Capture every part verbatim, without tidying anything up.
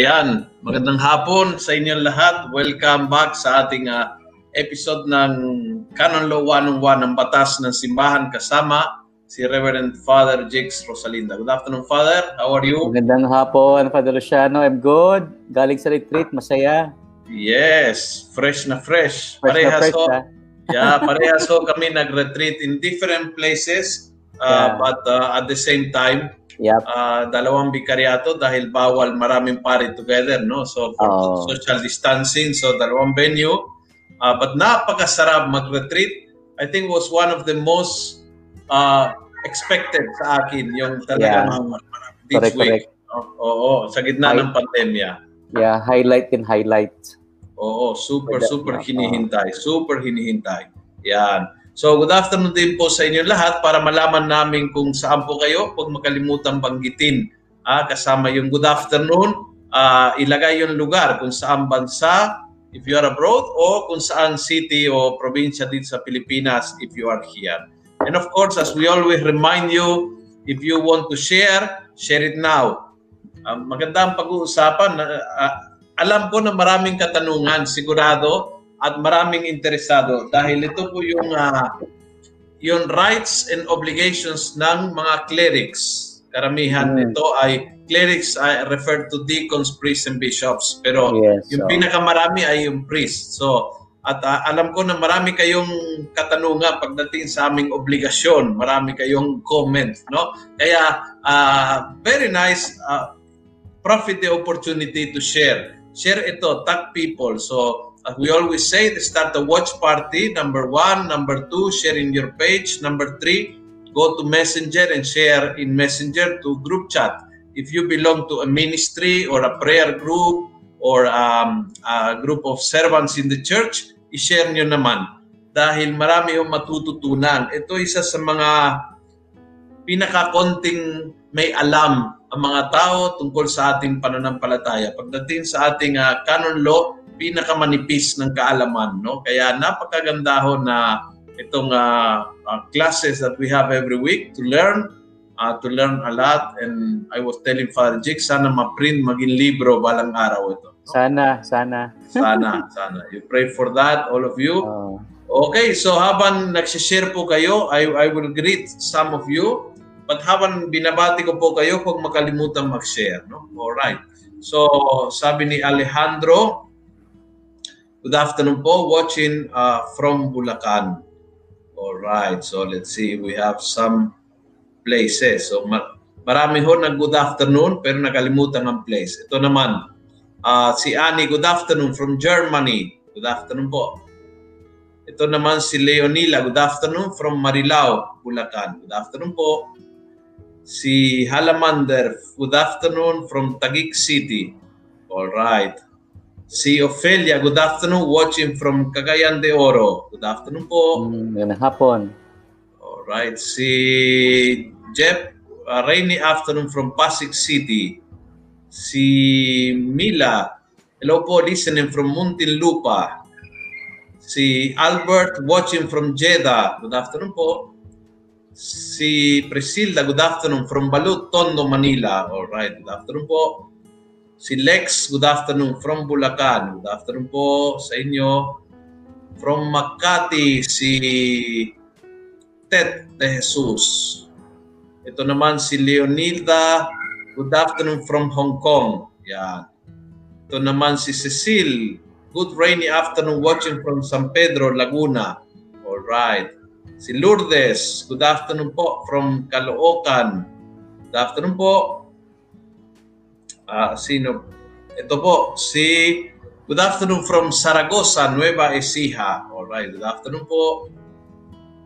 Ayan, magandang hapon sa inyong lahat. Welcome back sa ating uh, episode ng Canon Law one oh one ng Batas ng Simbahan kasama si Reverend Father Jix Rosalinda. Good afternoon, Father. How are you? Magandang hapon, Father Luciano. I'm good. Galing sa retreat, masaya. Yes, fresh na fresh. fresh parehas na fresh, ho, yeah, parehas ho kami nag-retreat in different places uh, yeah. but uh, at the same time. Yep. Uh, dalawang bikaryato dahil bawal maraming pari together, no? So, for oh. social distancing, so dalawang venue. Uh, but napakasarap mag-retreat. I think was one of the most uh, expected sa akin, yung talaga yeah. this correct, week. Correct. Oo, oo, sa gitna Hi- ng pandemya. Yeah, highlight and highlight. Oo, super, that, super yeah. hinihintay. Super hinihintay. Yan. So, good afternoon din po sa inyo lahat para malaman namin kung saan po kayo. Huwag makalimutan banggitin ah, kasama yung good afternoon. Ah, ilagay yung lugar kung saan bansa, if you are abroad, o kung saan city o probinsya din sa Pilipinas if you are here. And of course, as we always remind you, if you want to share, share it now. Ah, maganda ang pag-uusapan. Ah, alam ko na maraming katanungan, sigurado. At maraming interesado dahil ito po yung uh, yung rights and obligations ng mga clerics. Karamihan nito mm. ay clerics ay referred to deacons, priests, and bishops. Pero yes, yung so. pinakamarami ay yung priest. So at uh, alam ko na marami kayong katanungan pagdating sa aming obligasyon, marami kayong comment, no? Kaya uh, very nice uh, profit the opportunity to share. Share ito, tag people. So as we always say, start the watch party, number one. Number two, share in your page. Number three, go to Messenger and share in Messenger to group chat. If you belong to a ministry or a prayer group or um, a group of servants in the church, i-share nyo naman. Dahil marami yung matututunan. Ito isa sa mga pinakakonting may alam ang mga tao tungkol sa ating pananampalataya. Pagdating sa ating uh, canon law, pinakamanipis ng kaalaman, no? Kaya napakaganda ho na itong uh, uh, classes that we have every week to learn, uh, to learn a lot. And I was telling Father Jix, sana ma-print maging libro balang araw ito. No? Sana, sana. Sana, sana. You pray for that, all of you. Oh. Okay, so habang nagsishare po kayo, I, I will greet some of you. But habang binabati ko po kayo, huwag makalimutan mag-share. No? Alright. So, sabi ni Alejandro, good afternoon po, watching uh, from Bulacan. Alright, so let's see, we have some places. So mar- marami ho na good afternoon, pero nakalimutan ang place. Ito naman, uh, si Annie, good afternoon from Germany. Good afternoon po. Ito naman si Leonila, good afternoon from Marilao, Bulacan. Good afternoon po. Si Halamander, good afternoon from Taguig City. Alright. Si Ofelia, good afternoon, watching from Cagayan de Oro. Good afternoon po. Magandang mm, hapon. Alright, si Jeff, uh, rainy afternoon from Pasig City. Si Mila, hello po, listening from Muntinlupa. Si Albert, watching from Jeddah. Good afternoon po. Si Priscilla, good afternoon from Balut, Tondo, Manila. Alright, good afternoon po. Si Lex, good afternoon from Bulacan. Good afternoon po sa inyo. From Makati, si Ted de Jesus. Ito naman si Leonilda, good afternoon from Hong Kong. Yan. Ito naman si Cecil, good rainy afternoon watching from San Pedro, Laguna. Alright. Si Lourdes, good afternoon po from Caloocan. Good afternoon po. Uh, sino? Ito po, si good afternoon from Zaragoza, Nueva Ecija. Alright, good afternoon po.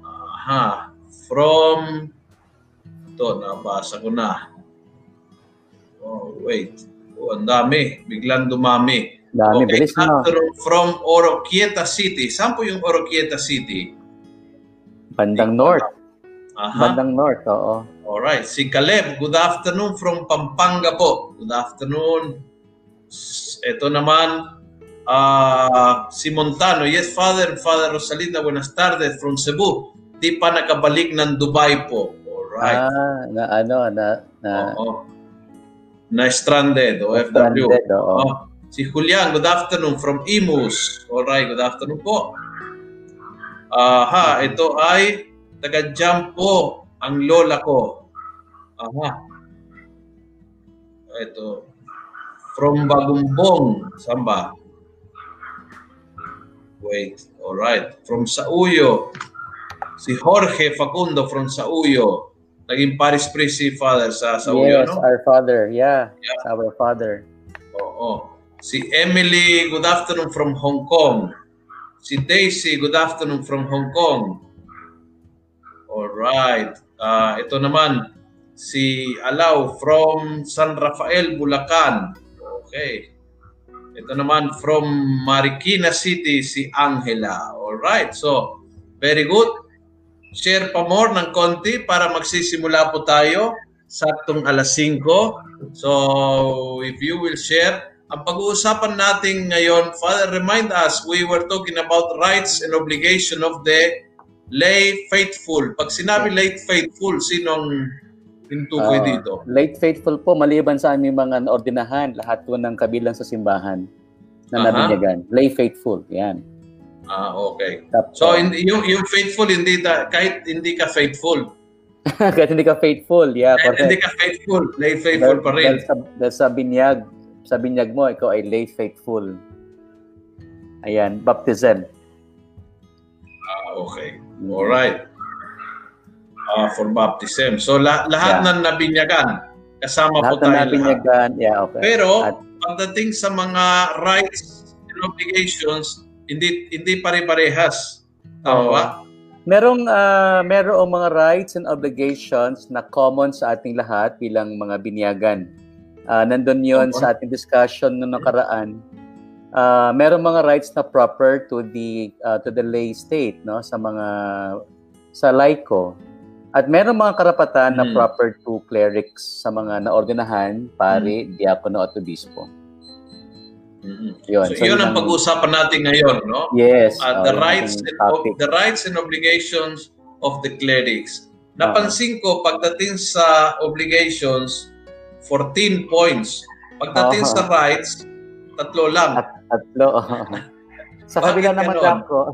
Aha, from, ito, nabasa ko na. Oh, wait. Oh, ang dami. Biglang dumami. Dami, okay, good afternoon from Oroquieta City. Saan po yung Oroquieta City? Bandang Ito. North. Aha. Bandang North, oo. Alright, si Caleb, good afternoon from Pampanga po. Good afternoon. Ito naman, uh, si Montano, yes Father, Father Rosalinda, buenas tardes from Cebu. Di pa nakabalik ng Dubai po. Alright. Ah, na ano, na, na na stranded o F W. Stranded, oh. Oh, si Julian, good afternoon from Imus. Alright, good afternoon po. Aha, ito ay taga-jump po ang lola ko. Aha. Ito. From Bagumbong, Samba. Wait, alright. From Sauyo. Si Jorge Facundo from Sauyo. Naging Paris priest si Father sa Sauyo, yes, no? Yes, our father. Yeah, yeah, our father. Oo. Oh, oh. Si Emily, good afternoon from Hong Kong. Si Daisy, good afternoon from Hong Kong. Alright. Uh, ito naman, si Alaw from San Rafael, Bulacan. Okay. Ito naman, from Marikina City, si Angela. Alright. So, very good. Share pa more ng konti para magsisimula po tayo saktong alas singko. So, if you will share, ang pag-uusapan natin ngayon, Father, remind us, we were talking about rights and obligation of the lay faithful. Pag sinabi lay faithful, sinong hintukoy uh, dito? Lay faithful po, maliban sa aming mga ordinahan, lahat po ng kabilang sa simbahan na nabinyagan. Uh-huh. Lay faithful, yan. Ah, okay. So, hindi, yung, yung faithful, hindi ta, kahit hindi ka faithful. Kahit hindi ka faithful, yeah. Kahit perfect. Hindi ka faithful, lay faithful but, pa rin. Dahil sa, sa, binyag, sa binyag mo, ikaw ay lay faithful. Ayan, baptism. Ah, okay. Alright. Uh, for baptism. So, la, lahat yeah. ng nabinyagan, kasama lahat po tayo lahat. Yeah, okay. Pero, at, pagdating sa mga rights and obligations, Hindi hindi pare-parehas. Tama ba? Merong uh, merong mga rights and obligations na common sa ating lahat bilang mga binyagan. Uh, nandun yon okay. sa ating discussion noong nakaraan. Uh, merong mga rights na proper to the uh, to the lay state, no, sa mga sa laiko. At merong mga karapatan hmm. na proper to clerics sa mga naordinahan, pari, hmm. diakono at obispo. Mm-hmm. Yun. So, so yun ang pag-uusapan natin ngayon, no? Yes. Uh, the, oh, rights and, the rights and obligations of the clerics. Napansin ko, pagdating sa obligations, fourteen points. Pagdating uh-huh. sa rights, tatlo lang. At, tatlo. Sa kabila naman dako,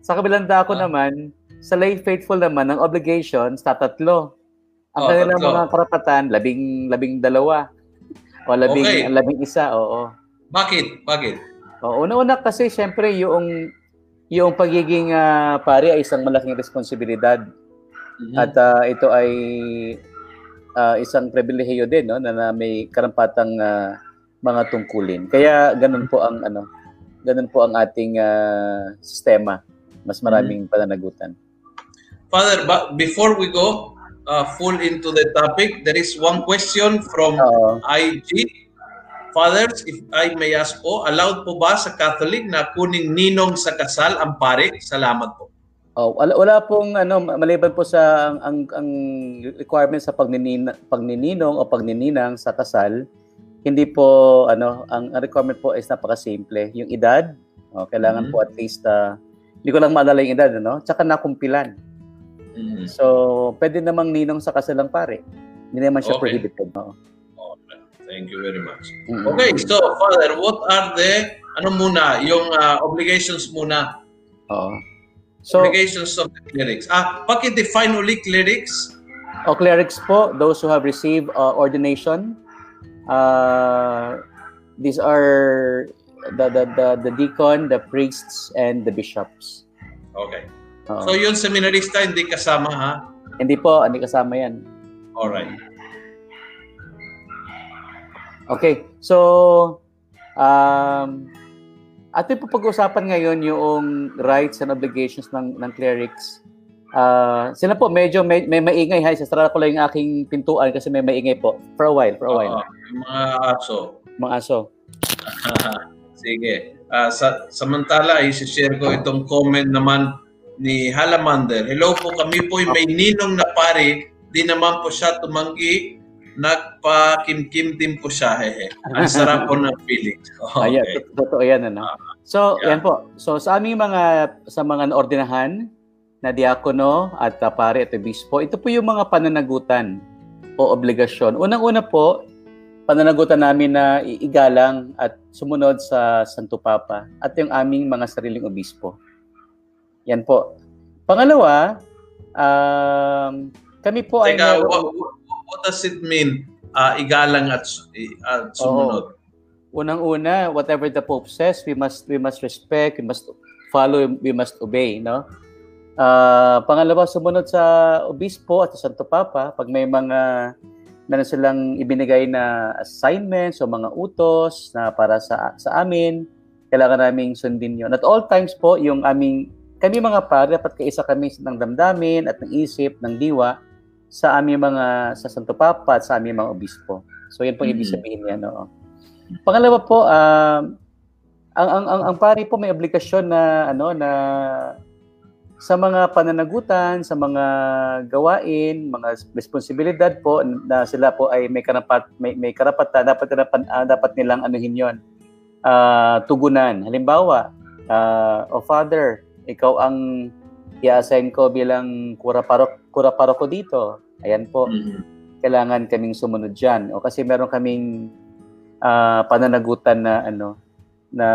sa kabilang dako uh-huh. naman, sa lay faithful naman, ng obligations, tatatlo. Ang oh, kanilang tatlo. Mga karapatan, labing, labing dalawa. O labing, okay. labing isa, oo. Bakit? Bakit? Oh, una-una kasi siyempre yung yung pagiging uh, pari ay isang malaking responsibilidad. Mm-hmm. At uh, ito ay uh, isang pribilehiyo din, no, na, na may karampatang uh, mga tungkulin. Kaya ganun po ang ano, ganun po ang ating uh, sistema. Mas maraming mm-hmm. pananagutan. Father, but before we go uh, full into the topic, there is one question from uh, I G. Fathers, if I may ask po, allowed po ba sa Catholic na kuning ninong sa kasal ang pare? Salamat po. Oh, wala pong ano, maliban po sa ang ang requirements sa pagnin pagnininong o pagnininang sa kasal, hindi po ano, ang requirement po is napakasimple. Yung edad, oh, kailangan mm-hmm. po at least uh, hindi ko lang maalala yung edad, ano? Tsaka nakumpilan. Mm-hmm. So, pwede namang ninong sa kasal ang pare. Hindi naman siya okay. prohibited, no? Thank you very much. Okay, so Father, what are the ano muna, yung uh, obligations muna? Oo. So, obligations of the clerics. Ah, paki-define ulit clerics? O clerics po, those who have received uh, ordination. Uh, these are the, the the the deacon, the priests and the bishops. Okay. Uh-oh. So yung seminarista hindi kasama, ha? Hindi po, hindi kasama 'yan. All right. Okay, so um, atin po pag-usapan ngayon yung rights and obligations ng, ng clerics. Uh, sila po medyo may, may maingay. Hay, sasara ko lang yung aking pintuan kasi may maingay po. For a while, for a while. Uh, mga aso. Mga aso. Uh, sige. Uh, sa, samantala, isi-share ko itong comment naman ni Halamander. Hello po, kami po may ninong na pare. Di naman po siya tumanggi. Nagpa-kim-kim din po siya. Hehe. Ang sarap po ng feeling. Okay. Ayan, totoo yan. Ano? So, yeah. yan po. So, sa aming mga, sa mga ordinahan na diakono at uh, pare at obispo, ito po yung mga pananagutan o obligasyon. Unang-una po, pananagutan namin na iigalang at sumunod sa Santo Papa at yung aming mga sariling obispo. Yan po. Pangalawa, um, kami po Teka, ay... Teka, what, what does it mean, uh, igalang at, at sumunod? Oo. Unang-una, whatever the Pope says, we must we must respect, we must follow, we must obey, no? Uh, pangalawa, sumunod sa obispo at sa Santo Papa pag may mga... na silang ibinigay na assignments o mga utos na para sa sa amin, kailangan naming sundin yun. At all times po, yung aming, kami mga pare, dapat kaisa kami ng damdamin at ng isip, ng diwa, sa aming mga, sa Santo Papa at sa aming mga obispo. So, yan pong mm-hmm. ibig sabihin niya. No? Pangalawa po, uh, ang, ang, ang, ang pare po may obligasyon na, ano, na sa mga pananagutan, sa mga gawain, mga responsibilidad po na sila po ay may karapat may, may karapatan dapat dapat, uh, dapat nilang anuhin 'yon. Uh, tugunan. Halimbawa, uh, oh Father, ikaw ang i-assign ko bilang kura parok kura paroko dito. Ayan po. Kailangan kaming sumunod diyan. O kasi meron kaming uh, pananagutan na ano na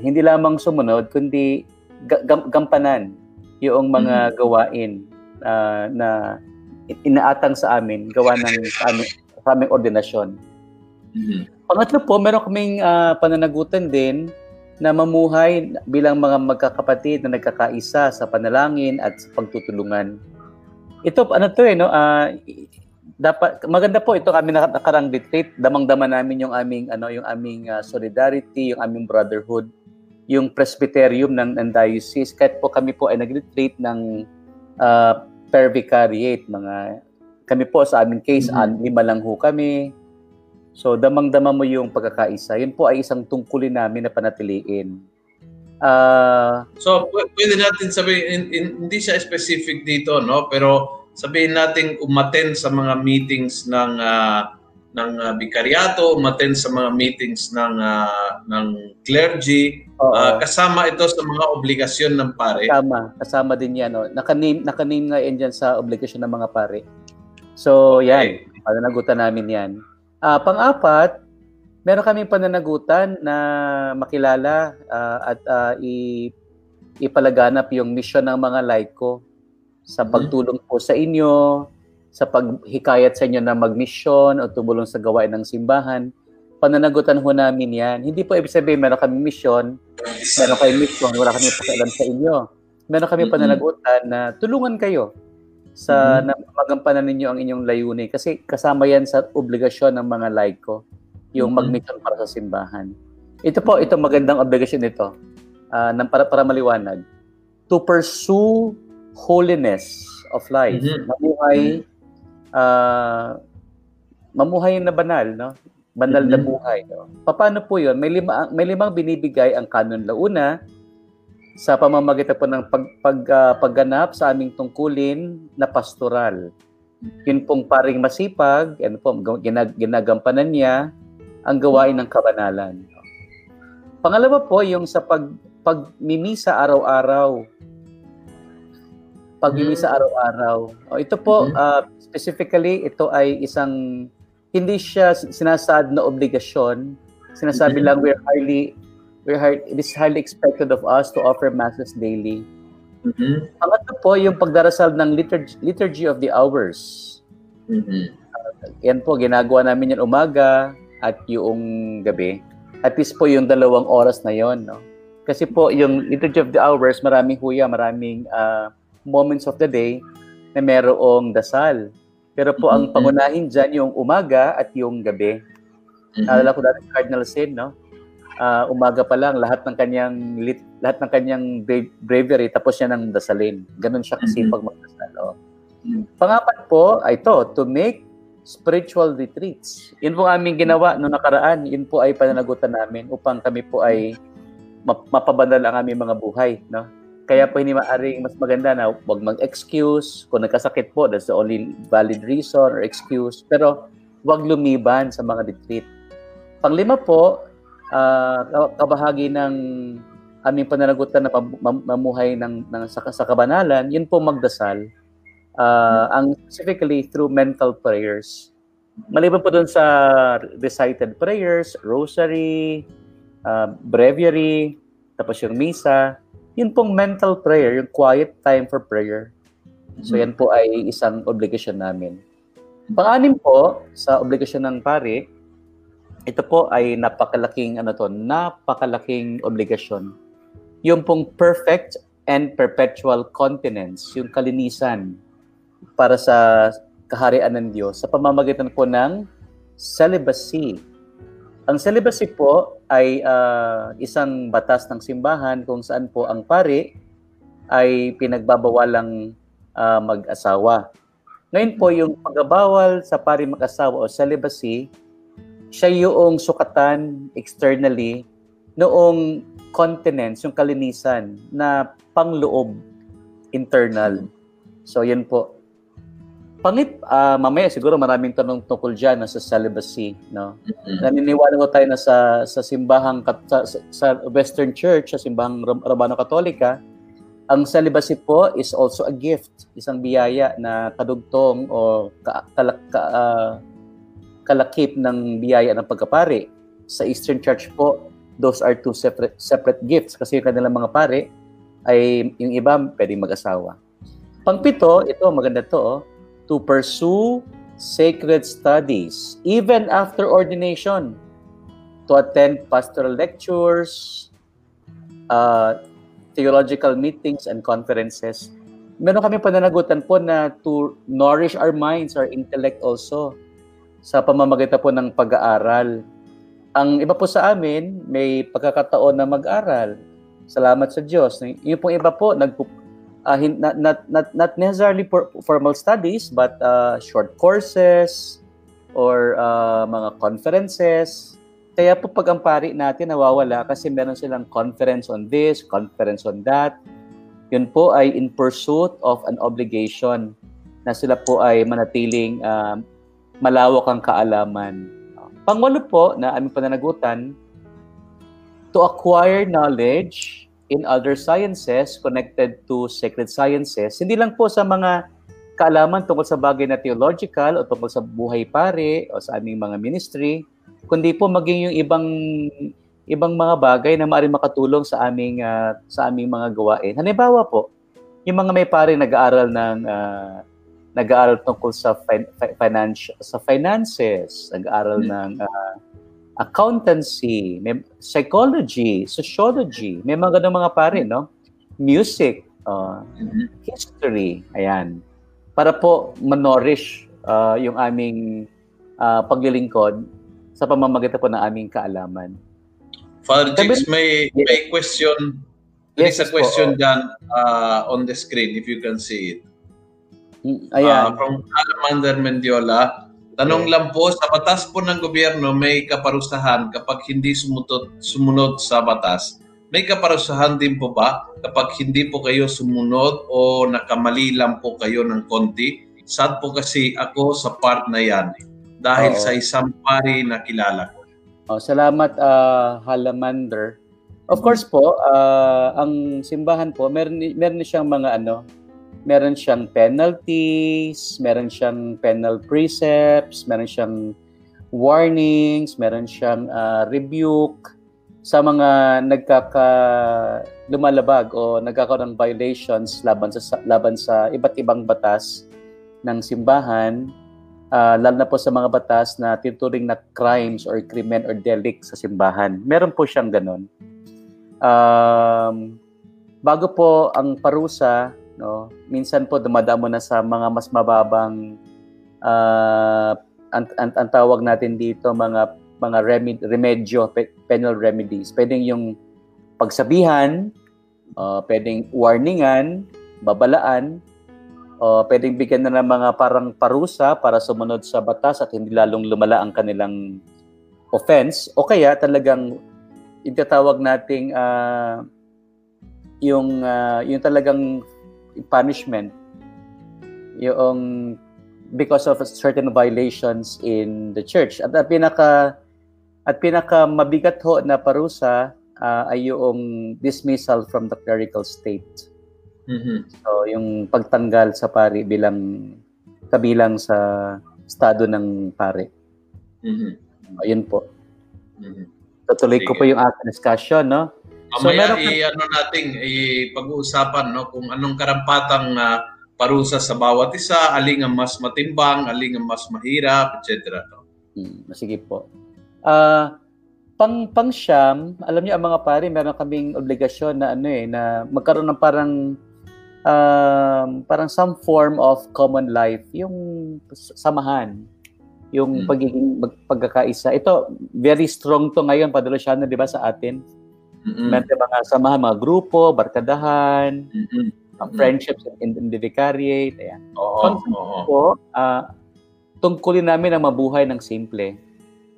hindi lamang sumunod kundi gam- gampanan. Yung mga gawain uh, na inaatang sa amin, gawa ng sa aming, sa aming ordinasyon. Mm-hmm. Pangatlo po, meron kaming uh, pananagutan din na mamuhay bilang mga magkakapatid na nagkakaisa sa panalangin at sa pagtutulungan. Ito, ano to eh, no? Uh, dapat, maganda po ito kami nakarang retreat, damang-dama namin yung aming, ano, yung aming uh, solidarity, yung aming brotherhood. Yung presbyterium ng, ng diocese, kahit po kami po ay nag-retreat ng uh, per vicariate, mga kami po sa aming case, mm-hmm. lima lang ho kami. So, damang-dama mo yung pagkakaisa. Yun po ay isang tungkulin namin na panatiliin. Uh, so, pwede natin sabihin, hindi siya specific dito, no? Pero sabihin natin umattend sa mga meetings ng uh, ng uh, bikaryato, umattend sa mga meetings ng uh, ng clergy, uh, kasama ito sa mga obligasyon ng pare. Kasama, kasama din 'yan, no. Naka-name, naka-name nga yan dyan sa obligasyon ng mga pare. So, okay. 'Yan, pananagutan namin 'yan. Uh, pang-apat, meron kaming pananagutan na makilala uh, at uh, i- ipalaganap yung misyon ng mga laiko sa pagtulong po sa inyo, sa paghikayat sa inyo na magmisyon o tumulong sa gawain ng simbahan. Pananagutan ho namin yan. Hindi po ibig sabihin meron kami misyon, meron kayo misyon, wala kami pakialam sa inyo. Meron kami mm-hmm. pananagutan na tulungan kayo sa mm-hmm. magampanan ninyo ang inyong layunin. Kasi kasama yan sa obligasyon ng mga laiko, yung mm-hmm. magmisyon para sa simbahan. Ito po, ito magandang obligasyon nito, uh, para, para maliwanag. To pursue holiness of life. Mm-hmm. Mabuhay Uh, mamuhay na banal, no? Banal mm-hmm. na buhay, no? Paano po yun? May, lima, may limang binibigay ang Canon Law one sa pamamagitan po ng pag, pag, uh, pagganap sa aming tungkulin na pastoral. Yun pong paring masipag, ano po, ginag, ginagampanan niya ang gawain ng kabanalan. No? Pangalawa po, yung sa pag, pagmimisa araw-araw. Pagmimisa mm-hmm. araw-araw. O, ito po, mm-hmm. uh, specifically, ito ay isang, hindi siya sinasaad na obligasyon. Sinasabi mm-hmm. lang, we're highly, we're high, it is highly expected of us to offer masses daily. Mm-hmm. Pangatlo po, yung pagdarasal ng liturgy, liturgy of the hours. Mm-hmm. Uh, yan po, ginagawa namin yan umaga at yung gabi. At least po yung dalawang oras na yon, no? Kasi po, yung liturgy of the hours, maraming huya, maraming uh, moments of the day na merong dasal. Pero po, ang pangunahin dyan yung umaga at yung gabi. Mm-hmm. Naalala ko dati, Cardinal Sen, no? Uh, umaga pa lang, lahat ng kanyang, lit, lahat ng kanyang bravery, tapos niya ng dasalin. Ganun siya kasi mm-hmm. pag magdasal. Oh. Mm-hmm. Pangapat po, ay to, to make spiritual retreats. Yun po aming ginawa noong nakaraan. Yun po ay pananagutan namin upang kami po ay mapabanal ang aming mga buhay, no? Kaya po hindi maaring mas maganda na huwag mag-excuse. Kung nagkasakit po, that's the only valid reason or excuse. Pero huwag lumiban sa mga retreat. Panglima po, uh, kabahagi ng aming pananagutan na mamuhay ng, ng, sa, sa kabanalan, yun po magdasal. Uh, ang specifically through mental prayers. Maliban po doon sa recited prayers, rosary, uh, breviary, tapos yung misa, yun pong mental prayer, yung quiet time for prayer. So yan po ay isang obligation namin. Pang-anim po sa obligation ng pari, ito po ay napakalaking, ano to, napakalaking obligation. Yung pong perfect and perpetual continence, yung kalinisan para sa kaharian ng Diyos sa pamamagitan po ng celibacy. Ang celibacy po ay uh, isang batas ng simbahan kung saan po ang pari ay pinagbabawalang uh, mag-asawa. Ngayon po, yung pagbabawal sa pari mag-asawa o celibacy, siya yung sukatan externally noong continence, yung kalinisan na pangloob, internal. So, yun po. Pangit, uh, mamaya siguro maraming tanong tungkol dyan na sa celibacy, no? Mm-hmm. Naniniwala ko tayo na sa, sa simbahang, sa, sa Western Church, sa simbahang Romano-Katolika, ang celibacy po is also a gift, isang biyaya na kadugtong o ka, kalak, ka, uh, kalakip ng biyaya ng pagkapari. Sa Eastern Church po, those are two separate, separate gifts kasi yung kanilang mga pari ay yung iba pwedeng mag-asawa. Pangpito, ito, maganda to, oh, to pursue sacred studies, even after ordination, to attend pastoral lectures, uh, theological meetings, and conferences. Meron kami pananagutan po na to nourish our minds, our intellect also, sa pamamagitan po ng pag-aaral. Ang iba po sa amin, may pagkakataon na mag-aral. Salamat sa Diyos. Yung pong iba po, nagpupunta. Uh, not, not, not, not necessarily for formal studies, but uh, short courses or uh, mga conferences. Kaya po pag ang pari natin nawawala kasi meron silang conference on this, conference on that. Yun po ay in pursuit of an obligation na sila po ay manatiling uh, malawak ang kaalaman. Pangwalo po na aming pananagutan, to acquire knowledge in other sciences connected to sacred sciences, hindi lang po sa mga kaalaman tungkol sa bagay na theological o tungkol sa buhay pare o sa aming mga ministry, kundi po maging yung ibang ibang mga bagay na maaaring makatulong sa aming uh, sa aming mga gawain. Halimbawa po, yung mga may pare nag-aaral ng uh, nag-aaral tungkol sa fin- finance sa finances, nag-aaral ng uh, accountancy, may psychology, sociology, may mga ganun mga pare, no? Music, uh, history, ayan. Para po manorish uh, yung aming uh, paglilingkod sa pamamagitan po ng aming kaalaman. Father Jix, may, may question. There is a question dyan uh, on the screen if you can see it. Ayan. Uh, from Alamander Mendiola. Tanong lang po, sa batas po ng gobyerno may kaparusahan kapag hindi sumutot, sumunod sa batas. May kaparusahan din po ba kapag hindi po kayo sumunod o nakamali lang po kayo ng konti? Sad po kasi ako sa part na yan dahil Oo. sa isang pari na kilala ko. Oh, salamat, uh, Halamander. Of course po, uh, ang simbahan po, meron, meron siyang mga ano, meron siyang penalties, meron siyang penal precepts, meron siyang warnings, meron siyang uh, rebuke sa mga nagkakalumalabag o nagkakaroon ng violations laban sa laban sa iba't ibang batas ng simbahan, uh, lalo na po sa mga batas na tinuturing na crimes or krimen or delict sa simbahan. Meron po siyang ganun. Um, bago po ang parusa, no, minsan po dumadamo na sa mga mas mababang uh, ang, ang, ang tawag natin dito mga mga remedy, remedyo, pe, penal remedies. Pwedeng yung pagsabihan, uh, pwedeng warningan, babalaan, o uh, pwedeng bigyan na ng mga parang parusa para sumunod sa batas at hindi lalong lumala ang kanilang offense. O kaya talagang itatawag nating uh, yung uh, yung talagang punishment, yung because of certain violations in the church. At, at pinaka at pinaka mabigat ho na parusa uh, ay yung dismissal from the clerical state. Mm-hmm. So yung pagtanggal sa pari bilang kabilang sa estado ng pare. Mm-hmm. Ayun po. Mm-hmm. Tatuloy ko po yung ating discussion, no? Mamaya, so, i- ano nating ipag-uusapan, no? Kung anong karampatang uh, parusa sa bawat isa, aling ang mas matimbang, aling ang mas mahirap, et cetera. No? Hmm, sige po. Uh, pang pang siyam, alam niyo ang mga pare, meron kaming obligasyon na ano eh, na magkaroon ng parang uh, parang some form of common life, yung samahan, yung hmm. pagiging pagkakaisa. Ito, very strong to ngayon, Padre Luciano, di ba, sa atin? Mm-hmm. Meron mga samahan, mga grupo, barkadahan, mm-hmm. uh, friendships in, in the vicariate. Ayan. Oo, oo. Po, uh, tungkulin namin ang mabuhay ng simple.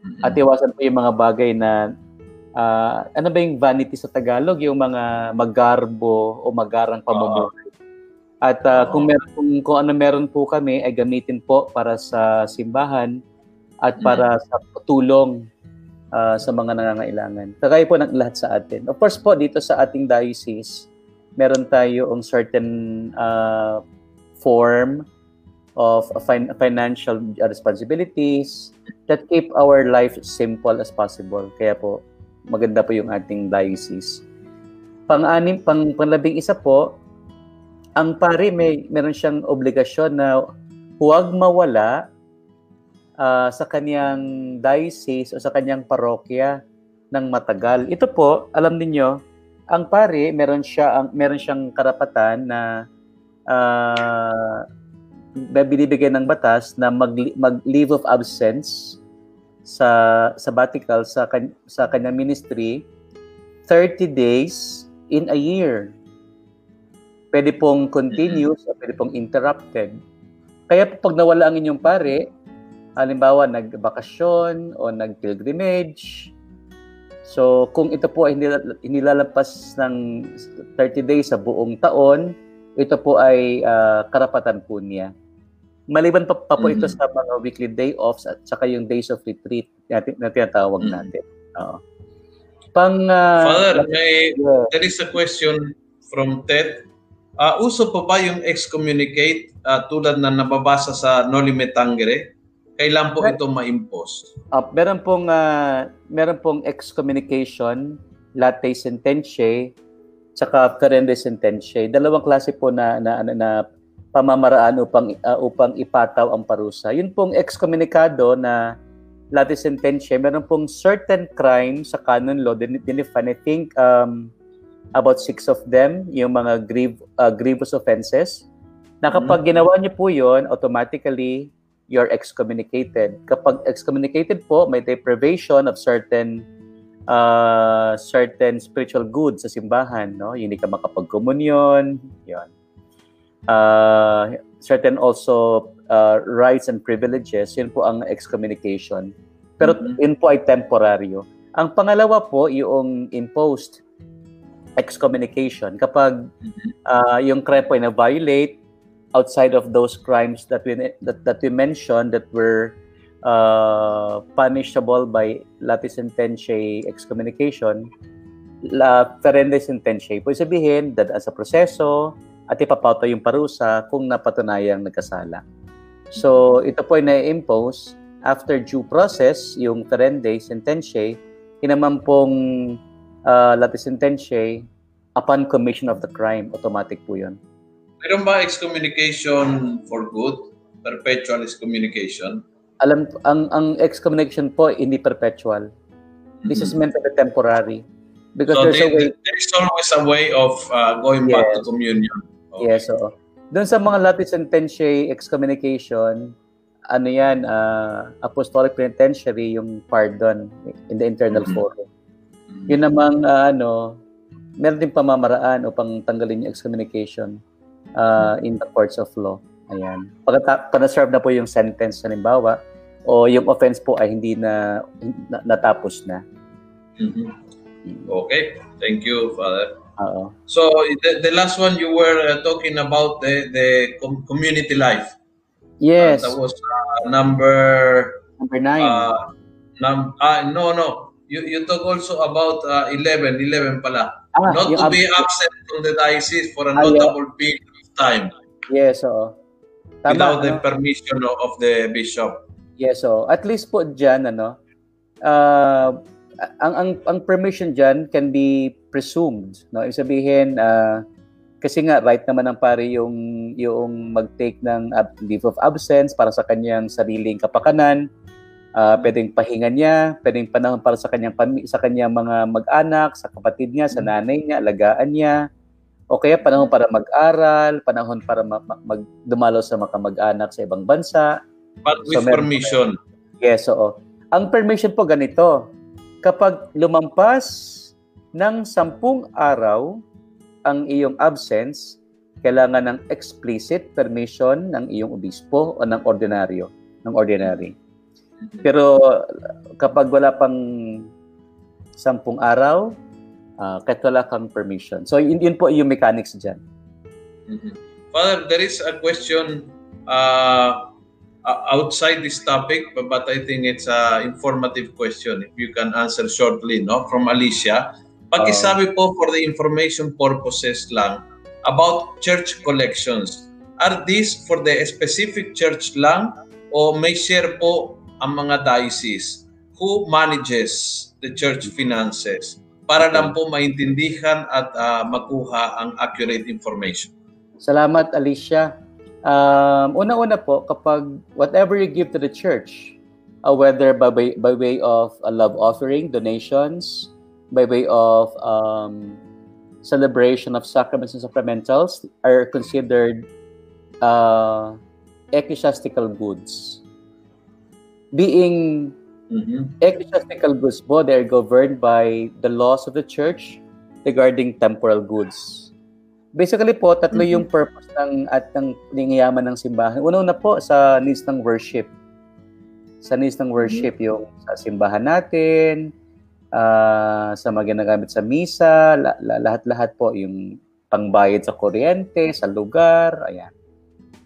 Mm-hmm. At iwasan po yung mga bagay na, uh, ano ba yung vanity sa Tagalog? Yung mga magarbo o magarang pamumuhay. At uh, kung, meron, kung, kung ano meron po kami, ay gamitin po para sa simbahan at para mm-hmm. sa tulong. Uh, sa mga nangangailangan. Kagaya po ng lahat sa atin. Of course po, dito sa ating diocese, meron tayo ang certain uh, form of fin- financial responsibilities that keep our life simple as possible. Kaya po, maganda po yung ating diocese. Pang-anim, pang, panlabing isa po, ang pari may meron siyang obligasyon na huwag mawala Uh, sa kanyang diocese o sa kanyang parokya ng matagal. Ito po, alam niyo, ang pari meron siya ang meron siyang karapatan na uh, binibigay ng batas na mag, mag leave of absence sa sabbatical sa kan, sa kanyang ministry thirty days in a year. Pwede pong continuous o pwede pong interrupted. Kaya pag nawala ang inyong pari, halimbawa, nagbakasyon o nag-pilgrimage. So, kung ito po ay inilalampas ng thirty days sa buong taon, ito po ay uh, karapatan po niya. Maliban pa, pa po mm-hmm. ito sa mga weekly day offs at saka yung days of retreat na tinatawag mm-hmm. natin. Oo. Pang, uh, Father, may, there is a question from Ted. Uh, uso pa ba yung excommunicate uh, tulad na nababasa sa Noli Me Tangere? Kailan po ito ma-impose? Uh, meron pong uh, meron pong excommunication, latae sententiae, tsaka currende sententiae. Dalawang klase po na na, na, na pamamaraan upang uh, upang ipataw ang parusa. Yun pong excommunicado na latae sententiae, meron pong certain crime sa canon law din define, I think um about six of them, yung mga grave uh, grievous offenses. Na kapag ginawa niyo po 'yon, automatically you're excommunicated. Kapag excommunicated po, may deprivation of certain uh, certain spiritual goods sa simbahan, no? Hindi ka makapagkomunyon, yun. Uh, certain also uh, rights and privileges, yun po ang excommunication. Pero mm-hmm. yun po ay temporaryo. Ang pangalawa po, yung imposed excommunication. Kapag uh, yung crime po ay na-violate, outside of those crimes that we that, that we mentioned that were uh, punishable by latae sententiae excommunication, la currende sententiae. Pwede sabihin, dadaan sa proseso at ipapauto yung parusa kung napatunayang nagkasala. So ito po ay na-impose after due process yung currende sententiae, inaman pong uh, latae sententiae upon commission of the crime, automatic po yun. Meron ba excommunication for good? Perpetual excommunication? Alam, ang, ang excommunication po, hindi perpetual. This mm-hmm. is meant to be temporary. Because so there's, the, a way... there's always a way of uh, going yes. back to communion. Okay. Yes, oo. Doon sa mga latae sententiae excommunication, ano yan, uh, apostolic penitentiary, yung pardon in the internal mm-hmm. forum. Mm-hmm. Yun namang, uh, ano, meron din pamamaraan upang tanggalin yung excommunication. Uh, in the courts of law. Ayan. Pagka panaserve na po yung sentence, halimbawa, o yung offense po ay hindi na, na natapos na. Mm-hmm. Okay. Thank you, Father. Uh-oh. So, the, the last one you were uh, talking about, the, the com- community life. Yes. Uh, that was uh, number... Number nine. Uh, num- uh, no, no. You, you talk also about uh, eleven. eleven pala. Ah, Not to ab- be absent from the diocese for a notable period. Time. Yes, oo. Tama, without ano? the permission of the bishop. Yes, so at least po diyan ano, uh, ang ang ang permission diyan can be presumed, no? Ibig sabihin uh, kasi nga right naman ng pare yung yung mag-take ng leave of absence para sa kanyang sariling kapakanan. Uh, pwedeng pahinga niya, pwedeng panahon para sa kanyang sa kanyang mga mag-anak, sa kapatid niya, sa nanay niya, alagaan niya. O kaya panahon para mag-aral, panahon para magdumalo sa mga mag-anak sa ibang bansa. But with so, permission. Meron, yes, oo. Ang permission po ganito, kapag lumampas ng sampung araw ang iyong absence, kailangan ng explicit permission ng iyong obispo o ng ordinaryo, ng ordinary. Pero kapag wala pang sampung araw, Uh, kahit wala kang permission. So, yun, yun po yung mechanics dyan. Mm-hmm. Father, there is a question uh, outside this topic, but, but I think it's an informative question. If you can answer shortly, no? From Alicia. Pakisabi uh, po for the information purposes lang about church collections. Are these for the specific church lang o may share po ang mga diocese? Who manages the church finances? Para lang po maintindihan at uh, makuha ang accurate information. Salamat, Alicia. Um, Una-una po, kapag whatever you give to the church, uh, whether by, by way of a love offering, donations, by way of um, celebration of sacraments and sacramentals, are considered uh, ecclesiastical goods. Being Mm-hmm. ecclesiastical goods po, they are governed by the laws of the church regarding temporal goods. Basically po, tatlo mm-hmm. yung purpose ng at ng yaman ng simbahan. Una-una po, sa needs ng worship. Sa needs ng worship, mm-hmm. yung sa simbahan natin, uh, sa mga ginagamit sa misa, la, la, lahat-lahat po, yung pangbayad sa kuryente, sa lugar, ayan,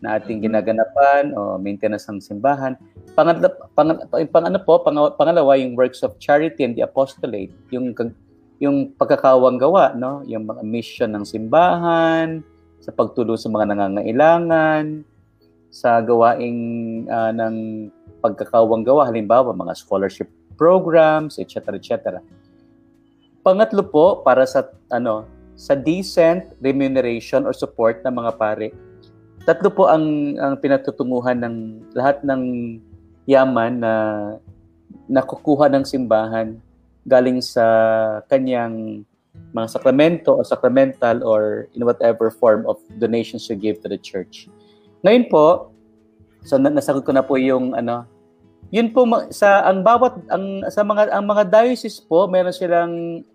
na ating ginaganapan o maintenance ng simbahan. Pangalawa, pang, pang, ano po, pang, pangalawa yung works of charity and the apostolate, yung yung pagkakawang gawa, no, yung mga mission ng simbahan, sa pagtulong sa mga nangangailangan, sa gawaing uh, ng pagkakawang gawa, halimbawa mga scholarship programs, et cetera et cetera. Pangatlo po, para sa ano, sa decent remuneration or support ng mga pare. Tatlo po ang, ang pinatutunguhan ng lahat ng yaman na nakukuha ng simbahan galing sa kanyang mga sakramento o sacramental or in whatever form of donations you give to the church. Ngayon po, so nasagot ko na po yung ano, yun po sa ang bawat ang sa mga ang mga diocese po, meron silang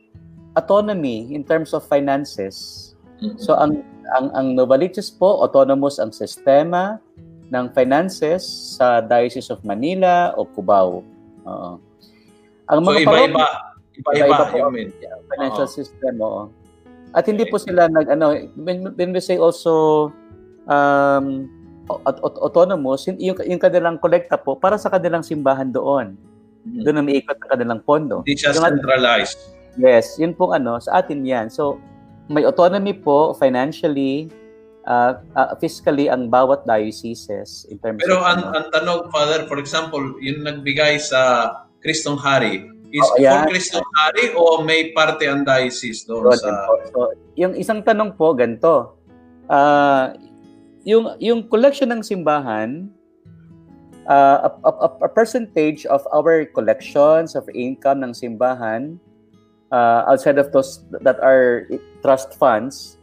autonomy in terms of finances. So ang Ang, ang Novaliches po, autonomous ang sistema ng finances sa Diocese of Manila o Cubao. Uh, ang so mga iba-iba. Iba-iba po ang financial uh-huh. system. Oo. At hindi okay. po sila nag, ano, when, when we say also um, autonomous, yung, yung kanilang kolekta po, para sa kanilang simbahan doon. Mm-hmm. Doon ang iikot ang kanilang pondo. Hindi siya centralized. Yes, yun pong ano, sa atin yan. So, may autonomy po financially, uh, uh, fiscally ang bawat dioceses in terms. Pero of, ang, uh, ang tanong, Father, for example, yung nagbigay sa Kristong Hari, is oh, yeah. for Kristong Hari o may parte ang diocese doon so, sa... So, yung isang tanong po, ganito. Uh, yung, yung collection ng simbahan, uh, a, a, a percentage of our collections of income ng simbahan, Uh, outside of those that are trust funds,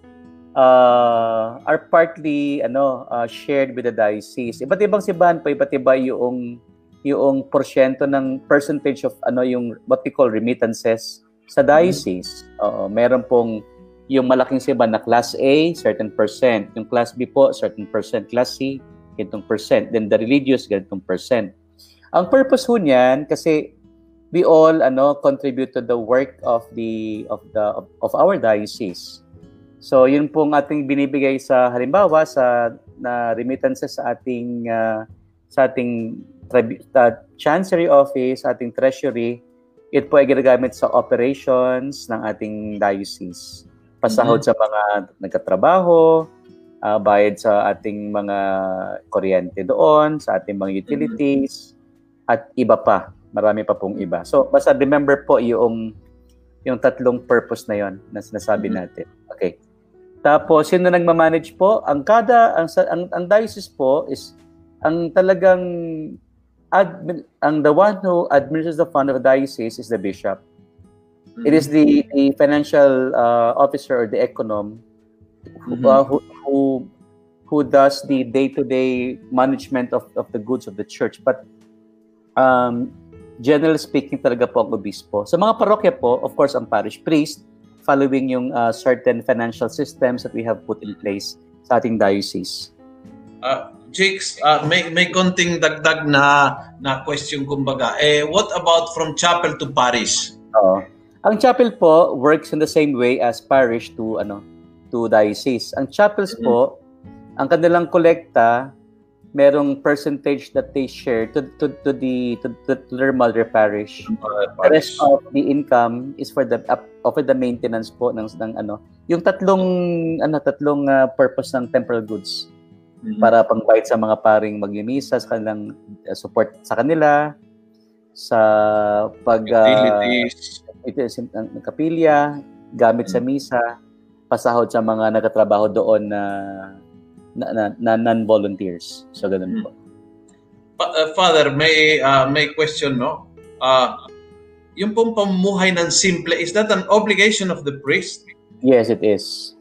uh, are partly ano uh, shared with the diocese. Iba't ibang simbahan po, iba't iba yung yung porsyento ng percentage of ano yung what we call remittances sa diocese. Oo, meron pong yung malaking simbahan na class A, certain percent, yung class B po, certain percent, class C, ganitong percent, then the religious, ganitong percent. Ang purpose ho niyan kasi we all ano contribute to the work of the of the of, of our diocese. So yun pong ating binibigay sa halimbawa sa na remittances sa ating uh, sa ating tribu- uh, chancery office, ating treasury, it po ay ginagamit sa operations ng ating diocese. Pasahod mm-hmm. sa mga nagtatrabaho, uh, bayad sa ating mga kuryente doon, sa ating mga utilities, mm-hmm. at iba pa. Marami pa pong iba. So, basta remember po yung, yung tatlong purpose na yon na sinasabi mm-hmm. natin. Okay. Tapos, sino nagmamanage po? Ang kada, ang, ang, ang diocese po is, ang talagang, admin, ang the one who administers the fund of the diocese is the bishop. Mm-hmm. It is the, the financial uh, officer or the econom mm-hmm. who, uh, who, who who does the day-to-day management of, of the goods of the church. But, Um, generally speaking talaga po ang obispo. Sa mga parokya po, of course, ang parish priest, following yung uh, certain financial systems that we have put in place sa ating diocese. Uh, Jix, uh, may, may konting dagdag na, na question kumbaga. Eh, what about from chapel to parish? Oo. Ang chapel po works in the same way as parish to, ano, to diocese. Ang chapels mm-hmm. po, ang kanilang kolekta, merong percentage that they share to to to the to, to their mother parish. Mother parish. The rest of the income is for the uh, for the maintenance po ng ng ano, yung tatlong ano tatlong uh, purpose ng temporal goods. Mm-hmm. Para pangbayad sa mga paring magmimisa, sa kanilang uh, support sa kanila, sa pag uh, ito ng kapilya, gamit mm-hmm. sa misa, pasahod sa mga nagtatrabaho doon na uh, Na, na, na non-volunteers. So, ganun po. Uh, Father, may uh, may question, no? Uh, yung pong pamumuhay ng simple, is that an obligation of the priest? Yes, it is.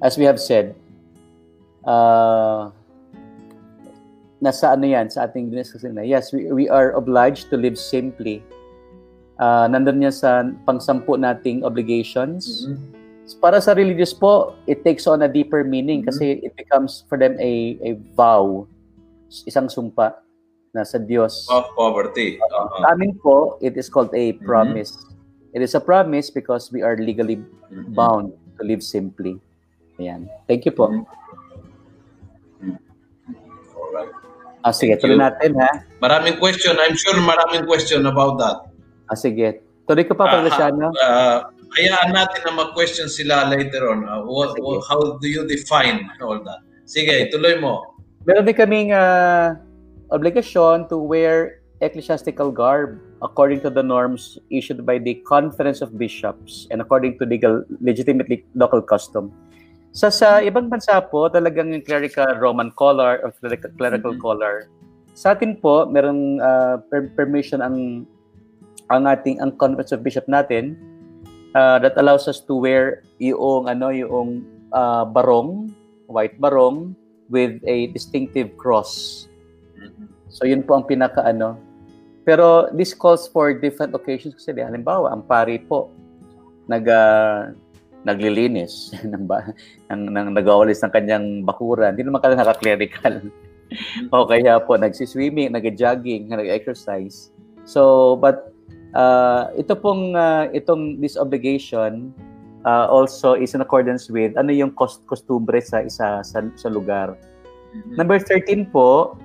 As we have said, uh, nasa ano yan, sa ating diniscuss na, yes, we, we are obliged to live simply. Uh, nandun niya sa pangsampu nating obligations. Mm-hmm. Para sa religious po, it takes on a deeper meaning kasi it becomes for them a a vow, isang sumpa na sa Diyos. Of poverty. Uh-huh. Sa amin po, it is called a promise. Mm-hmm. It is a promise because we are legally bound mm-hmm. to live simply. Ayan. Thank you po. Mm-hmm. Alright. Ah, sige, tuloy natin ha. Maraming question. I'm sure maraming question about that. Ah, sige. Tuloy ko pa uh-huh. paglasyano. Uh-huh. Hayaan natin na mag-question sila later on. Uh, what, what, how do you define all that? Sige, tuloy mo. Meron din kaming uh, obligation to wear ecclesiastical garb according to the norms issued by the Conference of Bishops and according to legal, legitimately local custom. Sa sa ibang bansa po, talagang yung clerical Roman collar or clerical, clerical mm-hmm. collar. Sa atin po, merong uh, permission ang ang ating ang Conference of Bishops natin. Uh, that allows us to wear yung ano yung uh, barong, white barong with a distinctive cross. Mm-hmm. So yun po ang pinaka ano. Pero this calls for different occasions kasi di, halimbawa ang pari po nag uh, naglilinis ng ng, ng nagawalis ng kanyang bakuran. Hindi naman kailangan naka-clerical. O kaya po nagsiswimming, nag-jogging, nag-exercise. So but Uh, ito pong uh, itong this obligation uh, also is in accordance with ano yung cost kostumbre sa isa sa, sa lugar. Mm-hmm. Number thirteen po,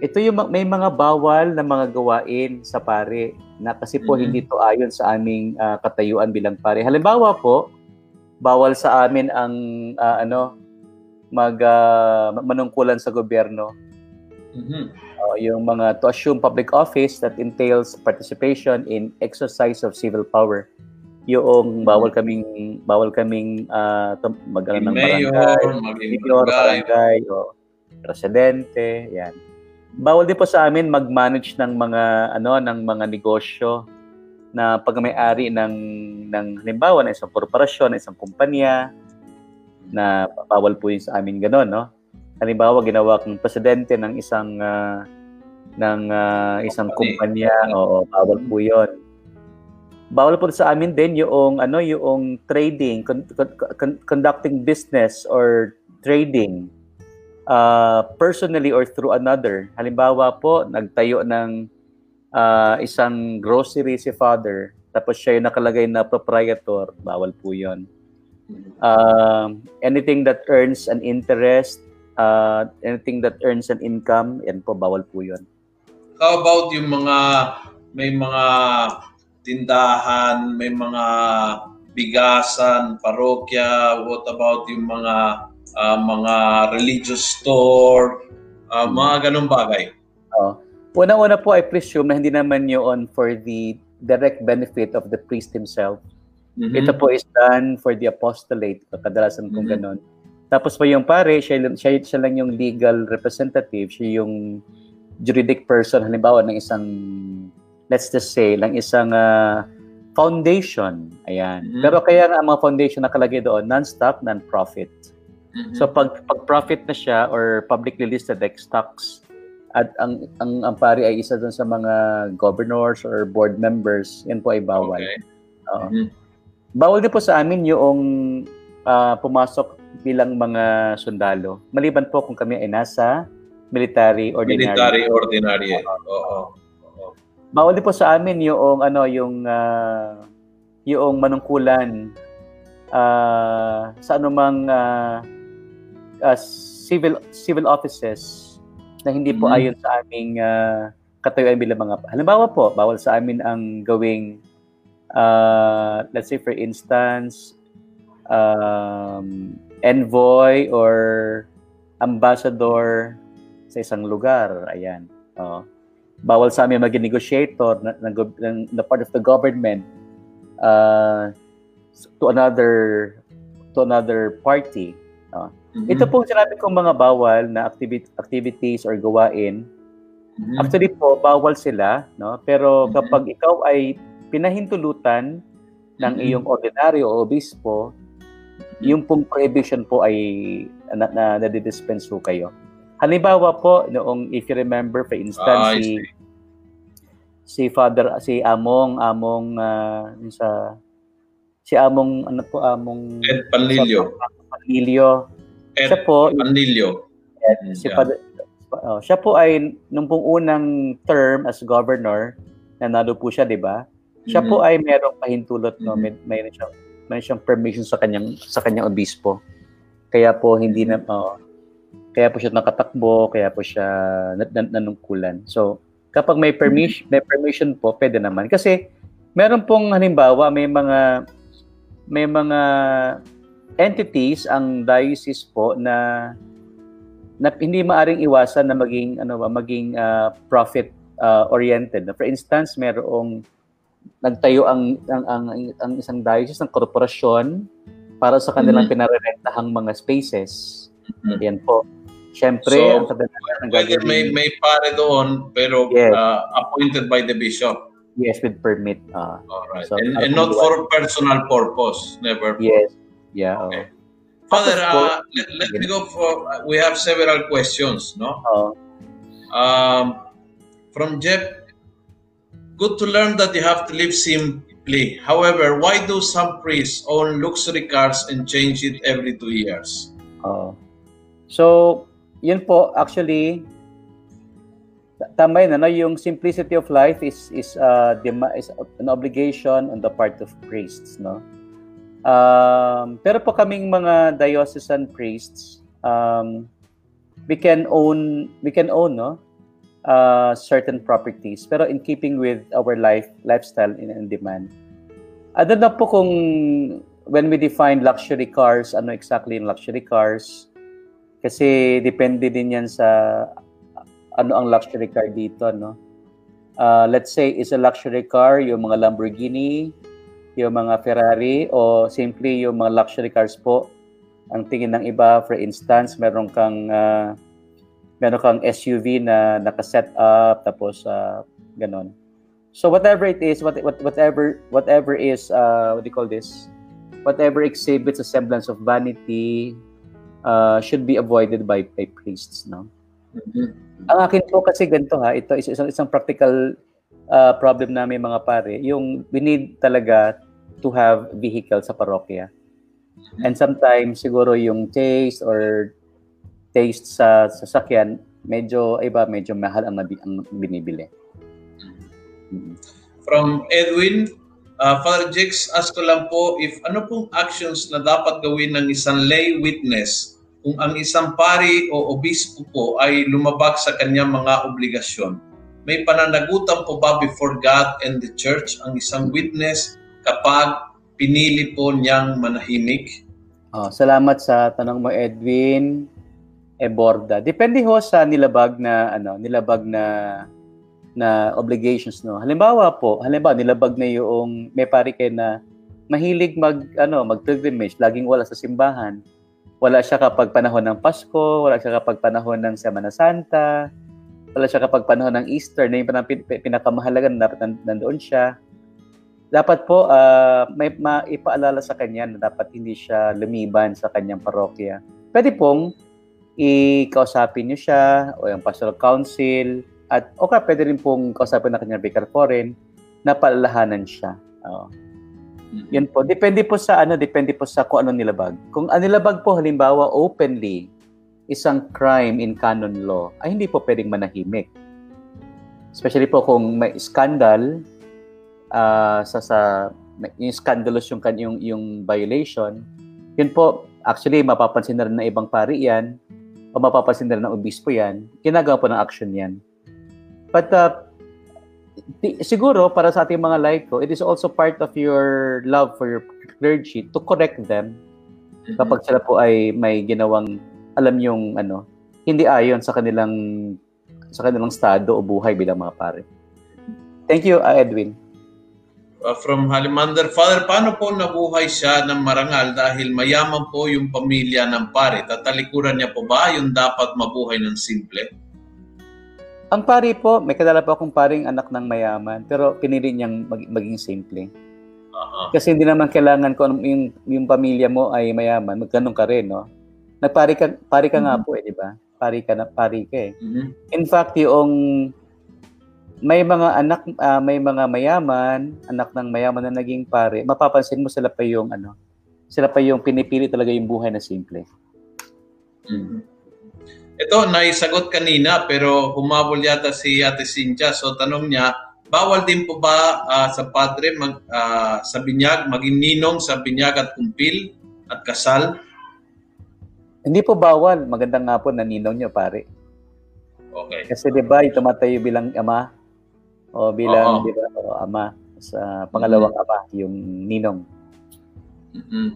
ito yung may mga bawal na mga gawain sa pare na kasi po mm-hmm. hindi to ayon sa aming uh, katayuan bilang pare. Halimbawa po, bawal sa amin ang uh, ano mag uh, manungkulan sa gobyerno. Mm-hmm. Uh, yung mga to assume public office that entails participation in exercise of civil power. Yung bawal kaming bawal kaming uh, mag-alang ng barangay, mayor, barangay, o presidente, yan. Bawal din po sa amin mag-manage ng mga ano ng mga negosyo na pagmay-ari ng ng halimbawa ng isang korporasyon, isang kumpanya na bawal po yun sa amin gano'n, no? Halimbawa ginawa kong presidente ng isang uh, ng uh, isang kumpanya, oo, bawal po 'yon. Bawal po sa amin din yung ano yung trading, con- con- conducting business or trading uh, personally or through another. Halimbawa po, nagtayo ng uh, isang grocery si Father, tapos siya yung nakalagay na proprietor, bawal po 'yon. Uh, anything that earns an interest, Uh, anything that earns an income, yan po, bawal po yun. How about yung mga, may mga tindahan, may mga bigasan, parokya, what about yung mga uh, mga religious store, uh, mga ganong bagay. Oh. Una-una po, I presume na hindi naman yun for the direct benefit of the priest himself. Mm-hmm. Ito po is done for the apostolate, kadalasan kung mm-hmm. ganon. Tapos po yung pare, siya, siya, siya lang yung legal representative, siya yung juridic person, halimbawa ng isang, let's just say, ng isang uh, foundation. Ayan. Mm-hmm. Pero kaya nga ang mga foundation nakalagay doon, non-stock, non-profit. Mm-hmm. So pag, pag profit na siya or publicly listed like stocks, at ang, ang, ang pare ay isa doon sa mga governors or board members, yan po ay bawal. Okay. Uh, mm-hmm. Bawal din po sa amin yung uh, pumasok bilang mga sundalo. Maliban po kung kami ay nasa military ordinary. Military ordinary. Oo. Oo. Bawal din po sa amin yung ano yung uh, yung manungkulan uh, sa anumang uh, uh, civil civil offices na hindi po mm-hmm. ayon sa aming uh, katayuan bilang mga. Halimbawa po, bawal sa amin ang gawing uh, let's say for instance um, envoy or ambassador sa isang lugar. Ayan. Oh. Bawal sa amin maging negotiator na, na, na, na part of the government uh, to another to another party. Oh. Mm-hmm. Ito po sinabi kong mga bawal na activi- activities or gawain. Mm-hmm. Actually po, bawal sila. No? Pero mm-hmm. kapag ikaw ay pinahintulutan mm-hmm. ng iyong ordinaryo o obispo, yung pong prohibition po ay na, na, na dispense po kayo. Halimbawa po noong, if you remember for instance ah, si si Father si Among Among uh, sa si Among ano po Among Ed Panlilio. Panlilio. Ed siya po, Panlilio. Ed, si yeah. Father, oh, siya po ay nung pong unang term as governor, nanalo po siya, 'di ba? Siya mm-hmm. po ay merong pahintulot mm-hmm. no may, mayroon siya may siyang permission sa kanyang sa kanyang obispo. Kaya po hindi na oh, kaya po siya nakatakbo, kaya po siya nan- nanungkulan. So, kapag may permission, may permission po, pwede naman kasi meron pong halimbawa may mga may mga entities ang diocese po na, na hindi maaring iwasan na maging ano ba, maging uh, profit uh, oriented. For instance, merong nagtayo ang ang ang, ang isang diocese ng korporasyon para sa kanilang mm-hmm. pinarerentahang mga spaces. Mm-hmm. Yan po. Siyempre, so, ang kadalasan whether may may pare doon pero yes. uh, appointed by the bishop. Yes, with permit. Uh, All right. So, and, and not for personal purpose, never. Yes. Yeah. Okay. Father, uh, let, let me go for uh, we have several questions, no? Uh, um from Jeff. Good to learn that you have to live simply. However, why do some priests own luxury cars and change it every two years? Oh. So, yun po, actually, tama yun, ano, yung simplicity of life is, is, uh, is an obligation on the part of priests, no? Um, pero po kaming mga diocesan priests, um, we can own, we can own, no? Uh, certain properties, pero in keeping with our life lifestyle in, in demand. I don't know po kung when we define luxury cars, ano exactly yung luxury cars, kasi depende din yan sa ano ang luxury car dito, no? Uh, let's say, is a luxury car yung mga Lamborghini, yung mga Ferrari, o simply yung mga luxury cars po. Ang tingin ng iba, for instance, meron kang uh, meron kang S U V na naka-set up, tapos uh, ganon. So whatever it is, what, what, whatever whatever is, uh, what do you call this? Whatever exhibits a semblance of vanity uh, should be avoided by, by priests, no? Mm-hmm. Ang akin po kasi ganito ha, ito is isang, isang practical uh, problem namin mga pare, yung we need talaga to have vehicle sa parokya. Mm-hmm. And sometimes siguro yung taste or taste sa sasakyan, medyo iba, medyo mahal ang, nabi, ang binibili. Mm-hmm. From Edwin, uh, Father Jix, ask ko lang po if ano pong actions na dapat gawin ng isang lay witness kung ang isang pari o obispo po ay lumabag sa kanyang mga obligasyon. May pananagutan po ba before God and the Church ang isang witness kapag pinili po niyang manahimik? Oh, salamat sa tanong mo, Edwin Eborda. Depende ho sa nilabag na ano, nilabag na na obligations, no. Halimbawa po, halimbawa nilabag na yung may parike na mahilig mag ano, mag pilgrimage, laging wala sa simbahan. Wala siya kapag panahon ng Pasko, wala siya kapag panahon ng Semana Santa, wala siya kapag panahon ng Easter, na yung pinakamahalaga na dapat nandoon siya. Dapat po uh, may maipaalala sa kanya na dapat hindi siya lumiban sa kanyang parokya. Pwede pong ikausapin niyo siya o yung pastoral council at o okay, pwede rin pong kausapin na kanyang vicar foreign na palalahanan siya. Oh. Mm-hmm. Yan po. Depende po sa ano, depende po sa kung ano nilabag. Kung ano nilabag po halimbawa openly isang crime in canon law ay hindi po pwedeng manahimik. Especially po kung may scandal. Uh, sa sa yung scandalous yung yung yung violation, yun po actually mapapansin na rin ng ibang pari yan o mapapansin na rin ng obispo yan, ginagawa po ng action yan. But uh, di, siguro para sa ating mga laiko, it is also part of your love for your clergy to correct them kapag sila po ay may ginawang alam yung ano hindi ayon sa kanilang sa kanilang estado o buhay bilang mga pari. Thank you, uh, Edwin. Uh, from Halimander, Father, paano po nabuhay siya ng marangal dahil mayaman po yung pamilya ng pari? Tatalikuran niya po ba yung dapat mabuhay ng simple? Ang pari po, may kadala po akong paring anak ng mayaman, pero pinili niyang mag- maging simple. Uh-huh. Kasi hindi naman kailangan kung yung, yung pamilya mo ay mayaman, magganong ka rin, no? Nagpari ka, pari ka mm-hmm. nga po eh, di ba? Pari ka na, pari ka eh. Mm-hmm. In fact, yung may mga anak uh, may mga mayaman, anak ng mayaman na naging pare, mapapansin mo sila pa yung ano, sila pa yung pinipili talaga yung buhay na simple. Mm-hmm. Ito naisagot kanina pero humabol yata si Ate Cynthia, so tanong niya, bawal din po ba uh, sa padre mag, uh, sa binyag maging ninong sa binyag at kumpil at kasal? Hindi po bawal, maganda nga po na ninong niyo pare. Okay. Kasi 'di ba tumatayo bilang ama? O bilang di ba, o ama sa pangalawang mm-hmm. ama yung ninong. Mm-hmm.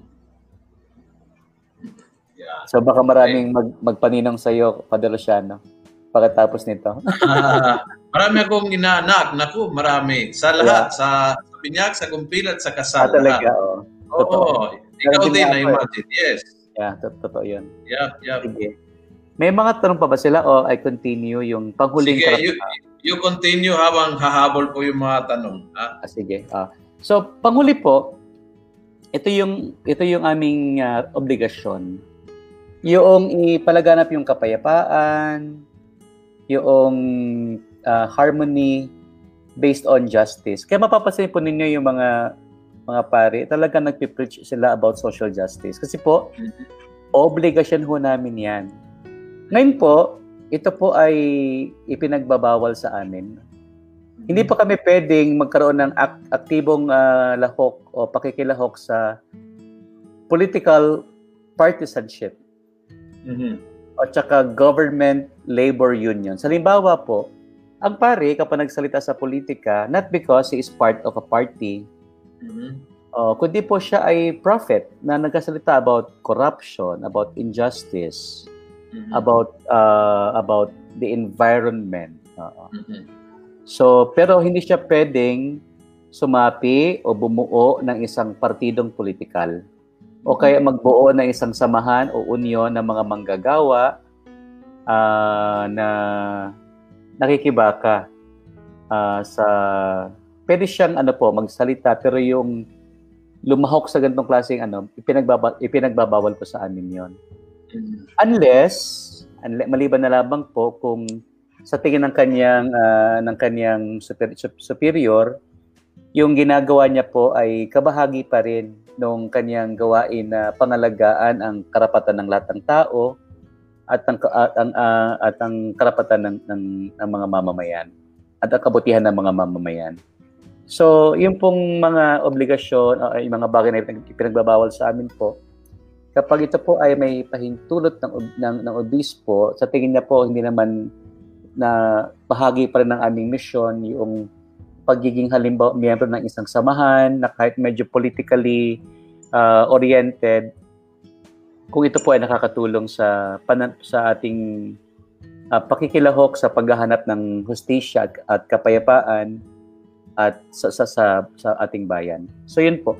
Yeah. So baka maraming mag, magpaninong sa'yo, Padre Luciano, pagkatapos nito. uh, marami akong inaanak. Naku, marami. Sa lahat. Yeah. Sa, sa binyag, sa kumpil at sa kasal. Ah, talaga, oo. Oh. Oo. Oh, ikaw din, I imagine. Yes. Yeah, totoo yun. Yeah, yeah. Sige. May mga tanong pa ba sila o I continue yung panghuling karatang? Sige, you, you continue habang hahabol po yung mga tanong. Ha? Ah, sige. Ah. So, panghuli po, ito yung, ito yung aming uh, obligasyon. Yung ipalaganap yung kapayapaan, yung uh, harmony based on justice. Kaya mapapansin po ninyo yung mga mga pari, talaga nagpipreach sila about social justice. Kasi po, obligasyon ho namin yan. Ngayon po, ito po ay ipinagbabawal sa amin. Hindi pa kami pwedeng magkaroon ng ak- aktibong uh, lahok o pakikilahok sa political partisanship mm-hmm. o tsaka government labor union. Halimbawa po, ang pare kapag nagsalita sa politika, not because he is part of a party, mm-hmm. o, kundi po siya ay prophet na nagsalita about corruption, about injustice, Mm-hmm. about uh, about the environment. Uh, mm-hmm. So, pero hindi siya pwedeng sumapi o bumuo ng isang partidong politikal. O kaya magbuo ng isang samahan o union ng mga manggagawa uh, na nakikibaka uh, sa pwede siyang ano po magsalita pero yung lumahok sa ganitong klaseng ano, ipinagbaba, ipinagbabawal po sa amin 'yon. Unless, unless maliban na lamang po kung sa tingin ng kanyang uh, ng kanyang super, superior yung ginagawa niya po ay kabahagi pa rin nung kanyang gawain na pangalagaan ang karapatan ng lahat ng tao at ang at ang, uh, at ang karapatan ng, ng ng mga mamamayan at ang kabutihan ng mga mamamayan. So, yung pong mga obligasyon o uh, yung mga bagay na ipinagbabawal sa amin po, kapag ito po ay may pahintulot ng, ng, ng obispo, sa tingin niya po hindi naman na bahagi pa rin ng aming misyon yung pagiging halimbawa miyembro ng isang samahan na kahit medyo politically uh, oriented kung ito po ay nakakatulong sa panan- sa ating uh, pakikilahok sa paghahanap ng hustisya at, at kapayapaan at sa, sa sa sa ating bayan. So yun po.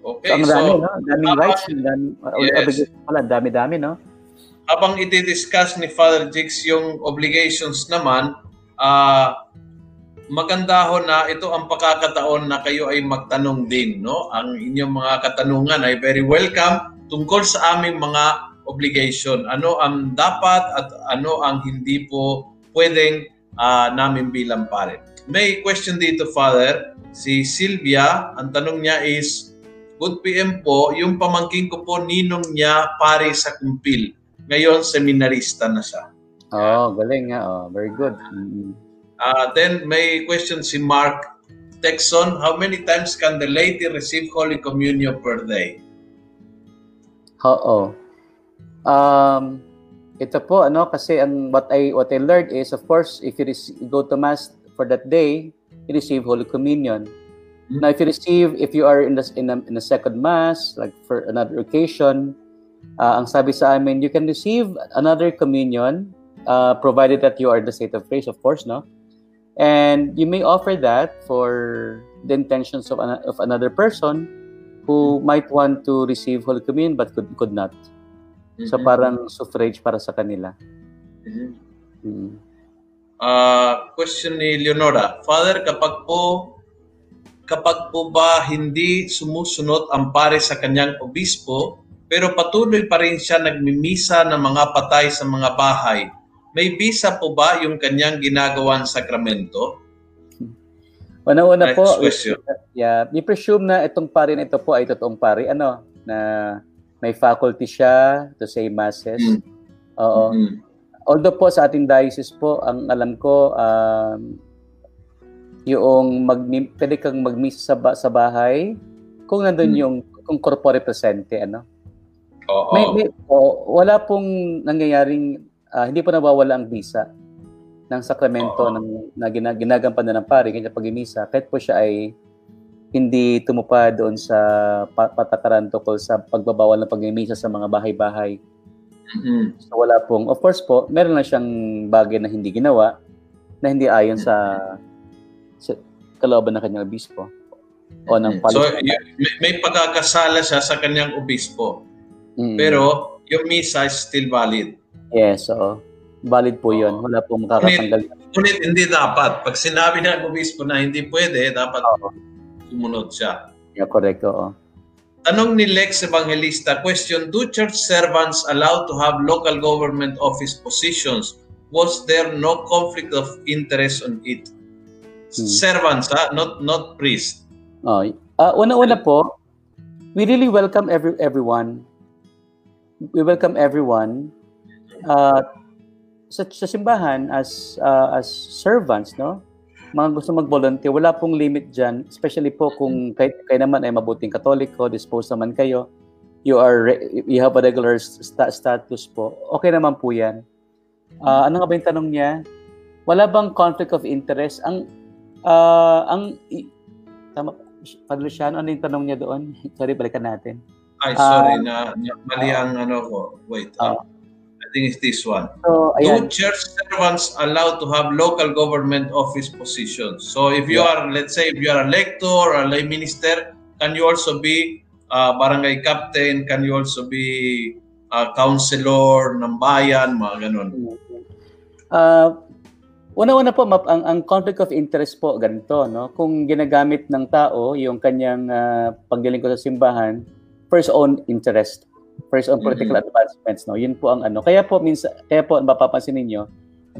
Okay, so, ang dami, so, no? Daming habang, rights, daming, yes. Pala, dami-dami, no? Habang i-discuss ni Father Jix yung obligations naman, uh, maganda ho na ito ang pagkakataon na kayo ay magtanong din, no? Ang inyong mga katanungan ay very welcome tungkol sa aming mga obligation. Ano ang dapat at ano ang hindi po pwedeng uh, namin bilang pare. May question dito, Father. Si Sylvia, ang tanong niya is, Good P M po, yung pamangking ko po, ninong niya, pare sa Kumpil. Ngayon, seminarista na siya. Oh, galing nga. Oh, very good. Mm-hmm. Uh, then, may question si Mark Texon. How many times can the lady receive Holy Communion per day? Oo. Um, ito po, ano, kasi ang, what, I, what I learned is, of course, if you rec- go to Mass for that day, you receive Holy Communion. Now, if you receive, if you are in the in a, in a second mass, like for another occasion, uh, ang sabi sa amin, you can receive another communion, uh, provided that you are in the state of grace, of course, no. And you may offer that for the intentions of an, of another person who might want to receive Holy Communion but could could not. Mm-hmm. So parang suffrage para sa kanila. Mm-hmm. Mm-hmm. Uh, question ni Leonora, Father, kapag po Kapag po ba hindi sumusunod ang pare sa kanyang obispo, pero patuloy pa rin siya nagmimisa ng mga patay sa mga bahay, may bisa po ba yung kanyang ginagawang sakramento? Una-una po, yeah, we presume na itong pare na ito po ay totoong pare, ano, na may faculty siya to say masses. Mm. Oo. Mm-hmm. Although po sa ating diocese po, ang alam ko, um, yung mag pwede kang magmisa sa, ba, sa bahay kung nandoon hmm. yung kung corpore presente, ano. Oo. May, may oh, wala pong nangyayaring uh, hindi pa nawawala ang bisa ng sakramento ng na ginagampanan ng pari kanya pagmimisa kahit po siya ay hindi tumupad doon sa patakaran tungkol sa pagbabawal ng pagmimisa sa mga bahay-bahay. Hmm. So wala pong, of course po, meron na siyang bagay na hindi ginawa na hindi ayon hmm. sa sa kalaban ng kanyang obispo o ng palis. So, y- may pagkakasala siya sa kanyang obispo. Mm. Pero, yung misa is still valid. Yes, oo. Valid po oh. yun. Wala pong makakatanggal. Ngunit, hindi dapat. Pag sinabi ng obispo na hindi pwede, dapat oh. sumunod siya. Yeah, correct, oo. Tanong ni Lex Evangelista, question, do church servants allowed to have local government office positions? Was there no conflict of interest on it? Hmm. Servants, ah, not not priest. Oh, uh, una-una po, we really welcome every everyone. We welcome everyone uh, sa, sa simbahan as uh, as servants, no? Mga gusto mag-volunteer, wala pong limit dyan, especially po kung kayo, kayo naman ay mabuting Katoliko, disposed naman kayo, you are you have a regular sta- status po. Okay naman po 'yan. Uh, ano nga ba yung tanong niya? Wala bang conflict of interest? Ang Uh, ang tama Padre Luciano, ano yung tanong niya doon? Sorry, balikan natin. Ay, sorry uh, na, na mali ang uh, ano ko. Wait. Uh, uh, I think it's this one. So, do church servants allowed to have local government office positions? So if you yeah. are, let's say, if you are a lector or a lay minister, can you also be uh, barangay captain? Can you also be uh, counselor ng bayan? Mga ganun. Uh, Una-una po, map, ang, ang conflict of interest po, ganito, no? Kung ginagamit ng tao yung kanyang uh, paglilingkod sa simbahan for his own interest, for his own political mm-hmm. advancements, no? Yun po ang ano. Kaya po, minsan, kaya po, mapapansin ninyo,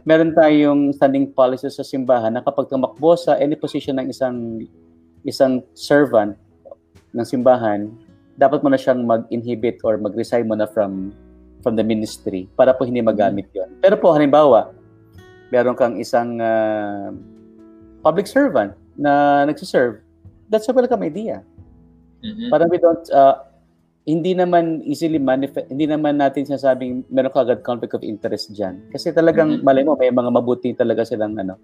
meron tayong standing policy sa simbahan na kapag tumakbo sa any position ng isang isang servant ng simbahan, dapat mo na siyang mag-inhibit or mag-resign mo na from, from the ministry para po hindi magamit yun. Pero po, halimbawa, meron kang isang uh, public servant na nagsiserve, that's a welcome idea. Mm-hmm. Parang we don't, uh, hindi naman easily manifest, hindi naman natin sinasabing meron ka agad conflict of interest dyan. Kasi talagang, mm-hmm. malay mo, may mga mabuti talaga silang, ano,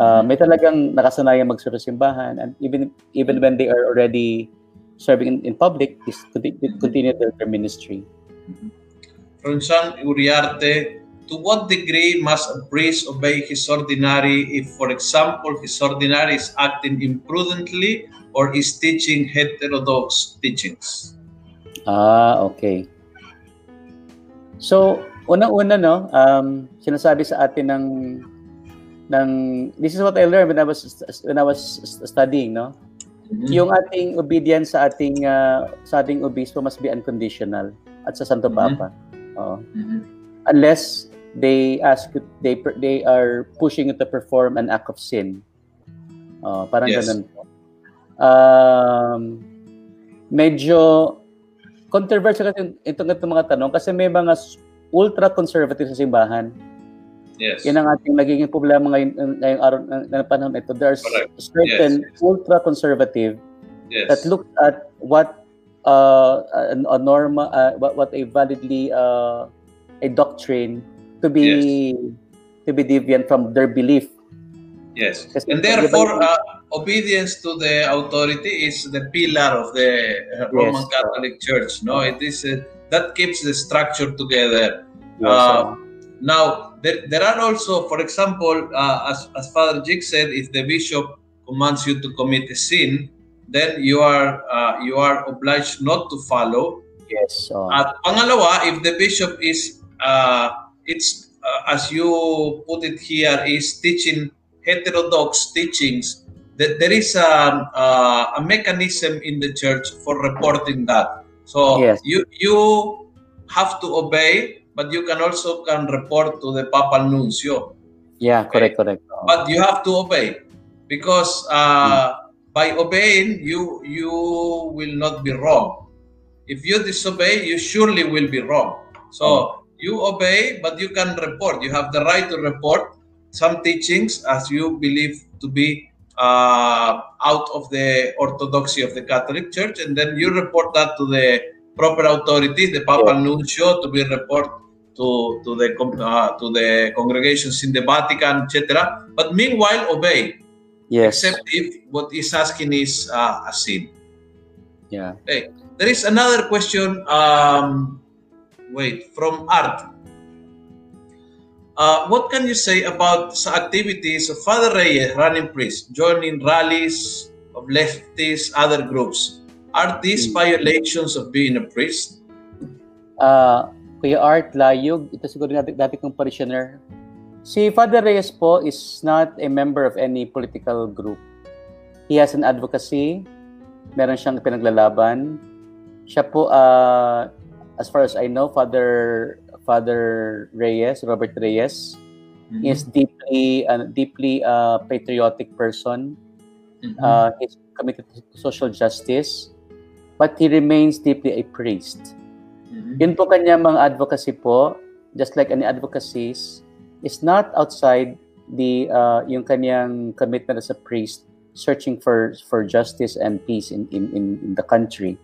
uh, may talagang nakasanayan magserve sa simbahan, and even even when they are already serving in, in public is to, be, to continue their ministry. Ronsan Uriarte, to what degree must a priest obey his ordinary if, for example, his ordinary is acting imprudently or is teaching heterodox teachings? Ah, okay. So, una-una, no, um, sinasabi sa atin ng, ng, this is what I learned when I was, when I was studying, no? Mm-hmm. Yung ating obedience sa ating, uh, sa ating obispo must be unconditional at sa Santo Papa. Mm-hmm. Oo. Mm-hmm. Unless they ask, they, they are pushing you to perform an act of sin. Oo, parang yes. Ganun po. Um, medyo controversial kasi itong, itong mga tanong kasi may mga ultra-conservative sa simbahan. Yes. Yan ang ating nagiging problema ngayon, ngayong araw na panahon ito. There are correct. Certain yes. ultra-conservative yes. that look at what uh, a, a norma, uh, what, what a validly uh, a doctrine to be yes. to be deviant from their belief. Yes. Kasi and therefore, uh, obedience to the authority is the pillar of the uh, Roman yes. Catholic Church. No, it is uh, that keeps the structure together. Yes, uh, now, there, there are also, for example, uh, as, as Father Jix said, if the bishop commands you to commit a sin, then you are uh, you are obliged not to follow. Yes. Uh, At pangalawa, if the bishop is uh, it's uh, as you put it here is teaching heterodox teachings, that there is a, a, a mechanism in the church for reporting that. So yes. you you have to obey, but you can also can report to the Papal Nuncio. Yeah, correct, okay? correct. But you have to obey because uh, mm. by obeying you you will not be wrong. If you disobey, you surely will be wrong. So mm. you obey, but you can report. You have the right to report some teachings as you believe to be uh, out of the orthodoxy of the Catholic Church, and then you report that to the proper authorities, the Papal yeah. Nuncio, to be reported to to the uh, to the congregations in the Vatican, et cetera. But meanwhile, obey, yes. except if what is asking is uh, a sin. Yeah. Okay. There is another question. Um, wait, from Art. Uh, what can you say about activities of Father Reyes, running priest, joining rallies of leftists, other groups? Are these violations of being a priest? Uh, Kuya Art Layug, ito siguro dati, dati kong parishioner. Si Father Reyes po is not a member of any political group. He has an advocacy. Meron siyang pinaglalaban. Siya po, uh, as far as I know, Father... Father Reyes, Robert Reyes, mm-hmm. is deeply a uh, deeply uh, patriotic person. Mm-hmm. Uh, he's committed to social justice, but he remains deeply a priest. Mm-hmm. Yun po kanyang mga advocacy po, just like any advocacies, is not outside the uh, yung kanyang commitment as a priest, searching for for justice and peace in in, in the country.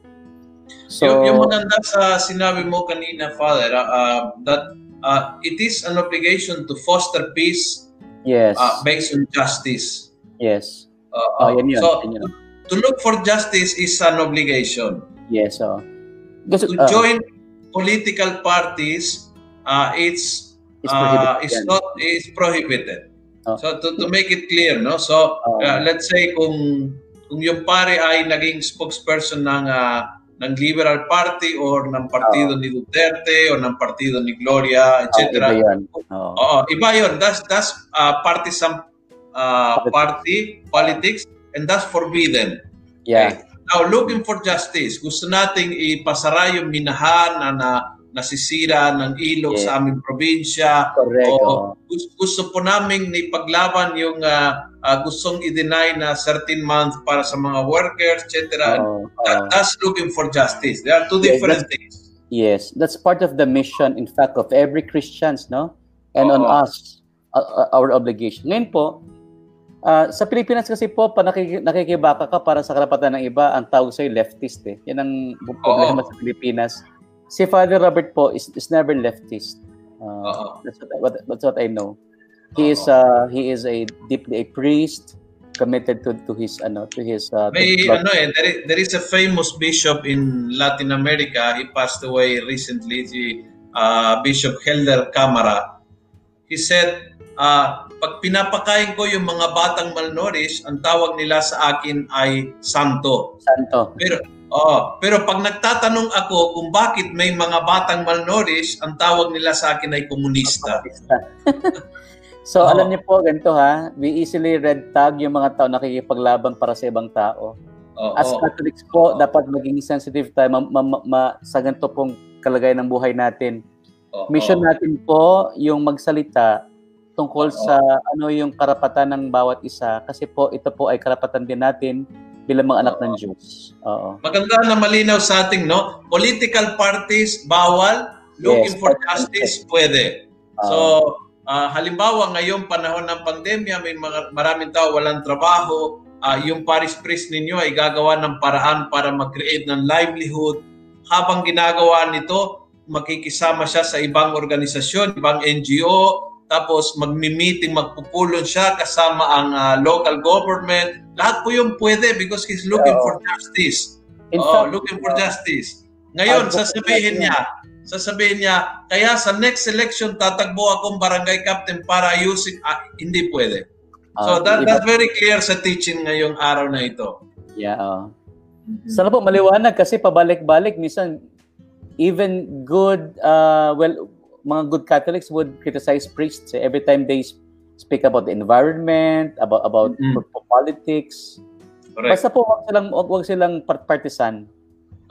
So, yung, yung maganda sa sinabi mo kanina, Father, uh, uh, that uh, it is an obligation to foster peace yes. uh, based on justice. Yes. Uh, oh, yan yun, so, yan yun. To look for justice is an obligation. Yes. Oh. Gusto, to join uh, political parties, uh, it's it's uh, it's not it's prohibited. Oh. So to, to make it clear, no. So uh, let's say kung kung yung pare ay naging spokesperson ng uh, ng Liberal Party or ng partido oh. ni Duterte o ng partido ni Gloria, et cetera. Oh, iba yun. Oh. Oo, iba yun. That's, that's uh, partisan uh, party, politics, and that's forbidden. Yeah. Okay. Now, looking for justice. Gusto nating ipasara yung minahan na, na nasisira ng ilog yeah. sa aming probinsya. Correct. O, gusto, gusto po namin ipaglaban yung uh, Uh, gustong i-deny na thirteen months para sa mga workers, et cetera. Oh, uh, that, that's looking for justice. There are two yes, different things. Yes, that's part of the mission, in fact, of every Christians, no? And oh, on oh. us, uh, our obligation. Ngayon po, uh, sa Pilipinas kasi po, pa nakik nakikibaka ka para sa karapatan ng iba, ang tawag sa'yo leftist, eh. Yan ang problema oh, sa Pilipinas. Si Father Robert po is, is never leftist. Uh, oh, that's, what I, what, that's what I know. He is, uh, he is a deeply a priest. committed to, to his ano, to his uh, May, to ano eh, there, is, there is a famous bishop in Latin America. He passed away recently, si uh, Bishop Helder Camara. He said, uh, pag pinapakain ko yung mga batang malnourished, ang tawag nila sa akin ay santo. Santo. Pero oh, pero pag nagtatanong ako kung bakit may mga batang malnourished, ang tawag nila sa akin ay komunista. So oh, alam niyo po, ganito ha, we easily red tag yung mga tao nakikipaglaban para sa ibang tao. Oh, As oh, Catholics po, oh, dapat maging sensitive tayo ma ma ma sa ganito pong kalagayan ng buhay natin. Oh, Mission oh. natin po yung magsalita tungkol oh, sa ano yung karapatan ng bawat isa. Kasi po, ito po ay karapatan din natin bilang mga anak ng Diyos. Oo. Maganda na malinaw sa ating, no? Political parties, bawal. Looking yes, for justice, pwede. Uh, so, uh, halimbawa, ngayong panahon ng pandemya, may mga, maraming tao walang trabaho. Uh, yung parish priest ninyo ay gagawa ng paraan para mag-create ng livelihood. Habang ginagawa nito, makikisama siya sa ibang organisasyon, ibang N G O, tapos magmi-meeting, magpupulong siya kasama ang uh, local government. Lahat po yung pwede because he's looking uh, for justice. Oh, looking for justice. Ngayon, sasabihin niya, sasabihin niya, kaya sa next election, tatakbo akong barangay captain para ayusin. Ah, hindi pwede. So, uh, that, that's very clear sa teaching ngayong araw na ito. Yeah. Uh. Mm-hmm. Sana po maliwanag kasi pabalik-balik, minsan, even good, uh, well, mga good Catholics would criticize priests eh, every time they speak about the environment, about about mm-hmm, politics. Correct. Basta po wag silang wag silang partisan.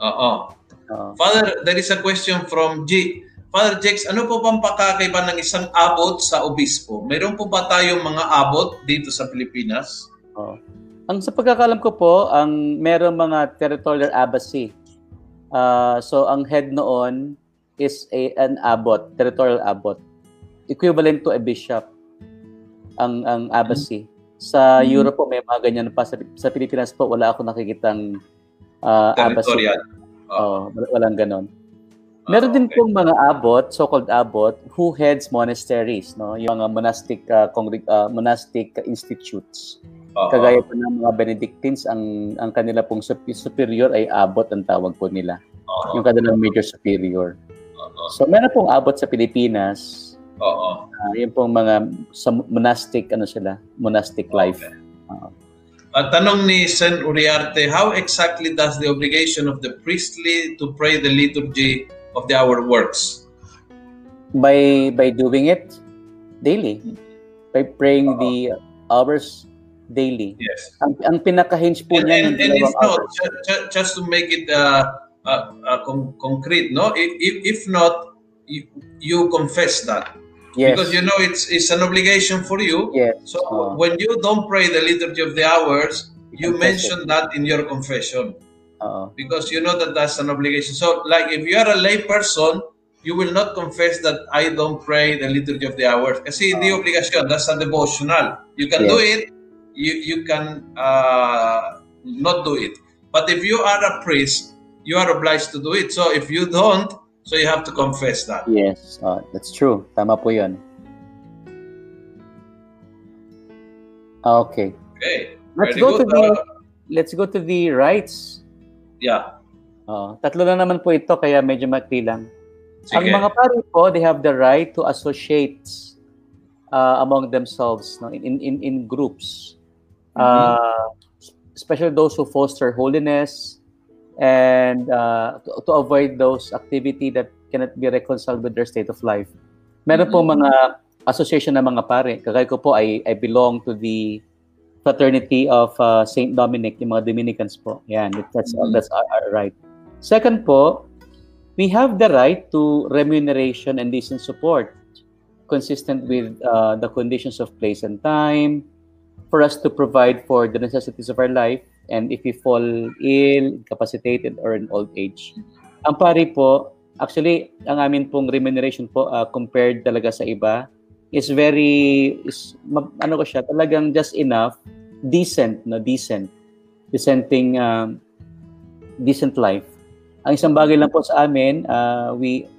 Oo. Uh-oh. Father, there is a question from G. Father Jix, ano po bang pakakaiba ng isang abot sa obispo? Meron po ba tayong mga abot dito sa Pilipinas? Oo. Ang sa pagkakalam ko po, ang merong mga territorial abbacy. Uh, so ang head noon is a, an abbot, territorial abbot. Equivalent to a bishop, ang, ang abbacy. Sa mm-hmm, Europe po, may mga ganyan pa. Sa, sa Pilipinas po, wala ako nakikitang uh, abbacy. Oh. Oh, walang ganon. Oh, meron okay, din pong mga abbot, so-called abbot, who heads monasteries, no? Yung mga monastic, uh, uh, monastic institutes. Oh. Kagaya po ng mga Benedictines, ang, ang kanila pong superior ay abbot ang tawag po nila. Oh. Yung kanilang major superior. So, meron pong abot sa Pilipinas. Oo. Uh, yung pong mga sa monastic, ano sila, monastic life. Okay. Uh, uh, tanong ni Sen Uriarte, how exactly does the obligation of the priestly to pray the liturgy of the hour works? By by doing it daily. By praying uh-huh, the hours daily. Yes. Ang, ang pinaka-hinge po niya ng dalawang hours. Just, just to make it... Uh, Uh, uh, con concrete, no? If, if, if not, you, you confess that. Yes. Because you know it's it's an obligation for you. Yes. So uh, when you don't pray the liturgy of the hours, you mention it, that in your confession. Uh, because you know that that's an obligation. So like if you are a lay person, you will not confess that I don't pray the liturgy of the hours. Kasi hindi uh, obligation, that's a devotional. You can yes, do it, you, you can uh, not do it. But if you are a priest, you are obliged to do it. So if you don't, so you have to confess that. Yes, uh, that's true. Tama po yun. Okay. Okay. Let's Very go good. to the uh, let's go to the rights. Yeah. Uh, tatlo na naman po ito kaya medyo magtilang. Ang mga pari po, they have the right to associate uh, among themselves, no, in in in groups. Uh, mm-hmm. Especially those who foster holiness. And uh, to, to avoid those activity that cannot be reconciled with their state of life. Meron po mga association ng mga pare. Kagaya ko po, I, I belong to the fraternity of uh, Saint Dominic, yung mga Dominicans po. Yan, that's, mm-hmm, that's our, our right. Second po, we have the right to remuneration and decent support consistent with uh, the conditions of place and time for us to provide for the necessities of our life. And if we fall ill, incapacitated, or in old age. Ang pari po, actually, ang amin pong remuneration po, uh, compared talaga sa iba, is very, is, ano ko siya, talagang just enough, decent, no, decent, decenting, um, decent life. Ang isang bagay lang po sa amin, uh, we,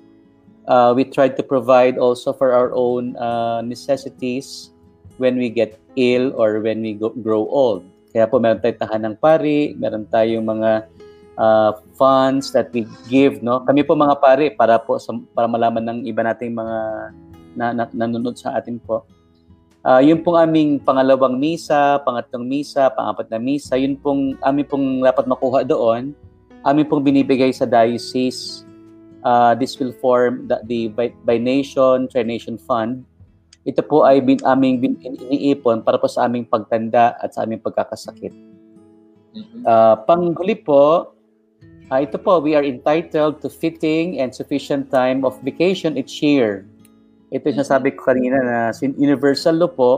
uh, we tried to provide also for our own uh, necessities, when we get ill or when we go, grow old. Kaya po meron tayong tahanang pari, meron tayong mga uh, funds that we give, no? Kami po mga pari, para po sa, para malaman ng iba nating mga na, na, nanonood sa atin po. Uh, yun pong aming pangalawang misa, pangatlong misa, pangapat na misa, yun pong aming pong dapat makuha doon, aming pong binibigay sa diocese. Uh, this will form the, the by, by nation, tri-nation fund. Ito po ay bin, aming bin, iniipon para po sa aming pagtanda at sa aming pagkakasakit. Uh, panghuli po, uh, ito po, we are entitled to fitting and sufficient time of vacation each year. Ito yung nasabi ko kanina na universal law po,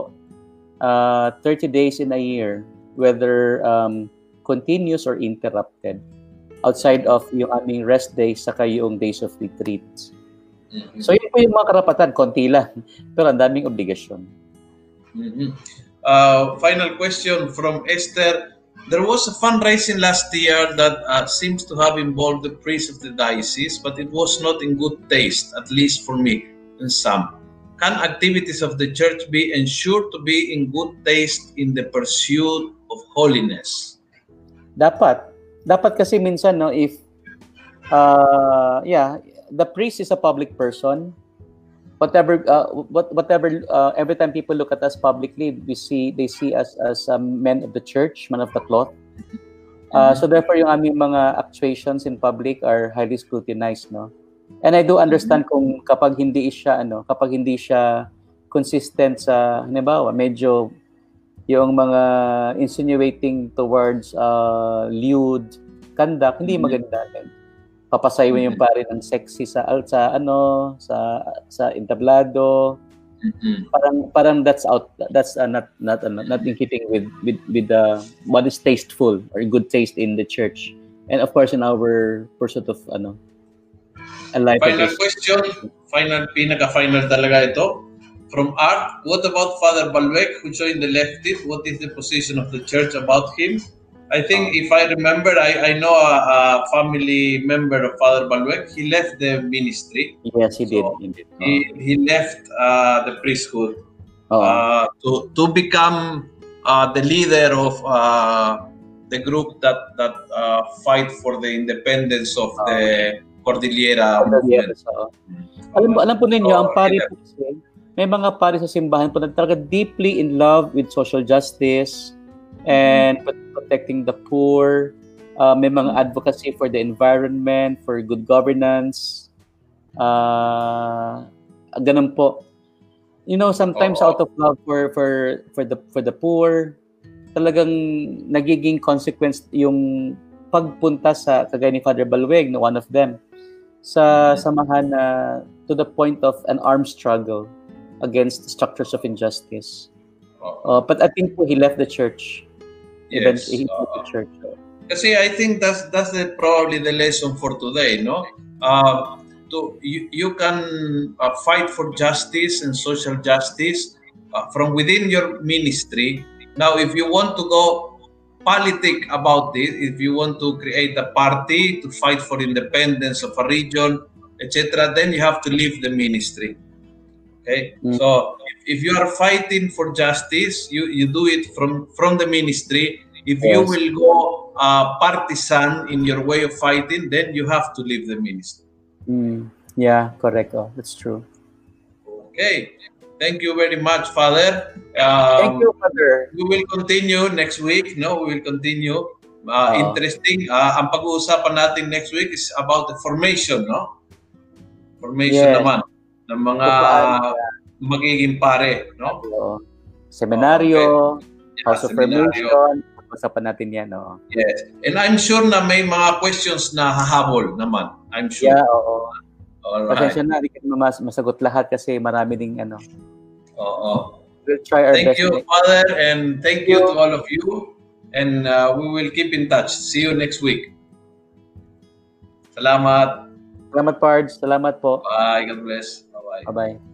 uh, thirty days in a year, whether um, continuous or interrupted, outside of yung aming rest days saka yung days of retreats. Mm-hmm. So yun po yung mga karapatan, konti lang, pero ang daming obligasyon. Mm-hmm. Uh, final question from Esther. There was a fundraising last year that uh, seems to have involved the priest of the diocese, but it was not in good taste, at least for me. And some. Can activities of the church be ensured to be in good taste in the pursuit of holiness? Dapat. Dapat kasi minsan, no, if, uh, yeah, the priest is a public person. Whatever, uh, what, whatever, uh, every time people look at us publicly, we see, they see us as um, men of the church, men of the cloth. Uh, mm-hmm. So therefore, yung aming mga actuations in public are highly scrutinized, no? And I do understand kung kapag hindi siya ano, kapag hindi siya consistent sa halimbawa, medyo yung mga insinuating towards uh, lewd conduct, hindi maganda. Papasaywa yung pare ng sexy sa sa ano, sa sa entablado. Parang parang that's out that's uh, not not uh, not in keeping with with with the uh, what is tasteful or good taste in the church. And of course in our pursuit of ano, final question, final, pinaka-final talaga ito. From Art, what about Father Balweg who joined the leftist? What is the position of the church about him? I think if I remember, I, I know a, a family member of Father Balweg. He left the ministry. Yes, he so did. He, did. Oh. he, he left uh, the priesthood oh. uh, to, to become uh, the leader of uh, the group that, that uh, fight for the independence of oh. the Cordillera. Cordillera so. Alam, alam po ninyo, so, ang pari po kasi, may mga pari sa simbahan po na talaga deeply in love with social justice and mm-hmm. protecting the poor. Uh, may mga advocacy for the environment, for good governance. Uh, ganun po. You know, sometimes oh, out of love for for for the for the poor, talagang nagiging consequence yung pagpunta sa kagaya ni Father Balweg, no, one of them. Sa samahan na uh, to the point of an armed struggle against structures of injustice. Uh, but I think he left the church. Yes. He left the church. Kasi I think that's that's the, probably the lesson for today, no? Uh, to you, you can uh, fight for justice and social justice uh, from within your ministry. Now, if you want to go politic about it, if you want to create a party to fight for independence of a region, et cetera, then you have to leave the ministry. Okay, mm-hmm. So if you are fighting for justice, you, you do it from, from the ministry. If yes. you will go uh, partisan in your way of fighting, then you have to leave the ministry. Mm. Yeah, correct. Oh, that's true. Okay. Thank you very much, Father. Um, Thank you, Father. We will continue next week. No, we will continue. Uh, oh. Interesting. Uh, ang pag-uusapan natin next week is about the formation, no? Formation yeah. naman ng mga uh, magiging pare, no? Oh. Seminaryo, okay. yeah, house of formation. Pag-usapan natin yan, no? Yes. And I'm sure na may mga questions na hahabol naman. I'm sure. Yeah, oo. Pasensya na, hindi ko mas masagot lahat kasi marami ding ano. Oo. We'll try our best. Thank you, Father, and thank you to all of you. And uh, we will keep in touch. See you next week. Salamat. Salamat, Pards. Salamat po. Bye. God bless. Bye-bye. Bye-bye.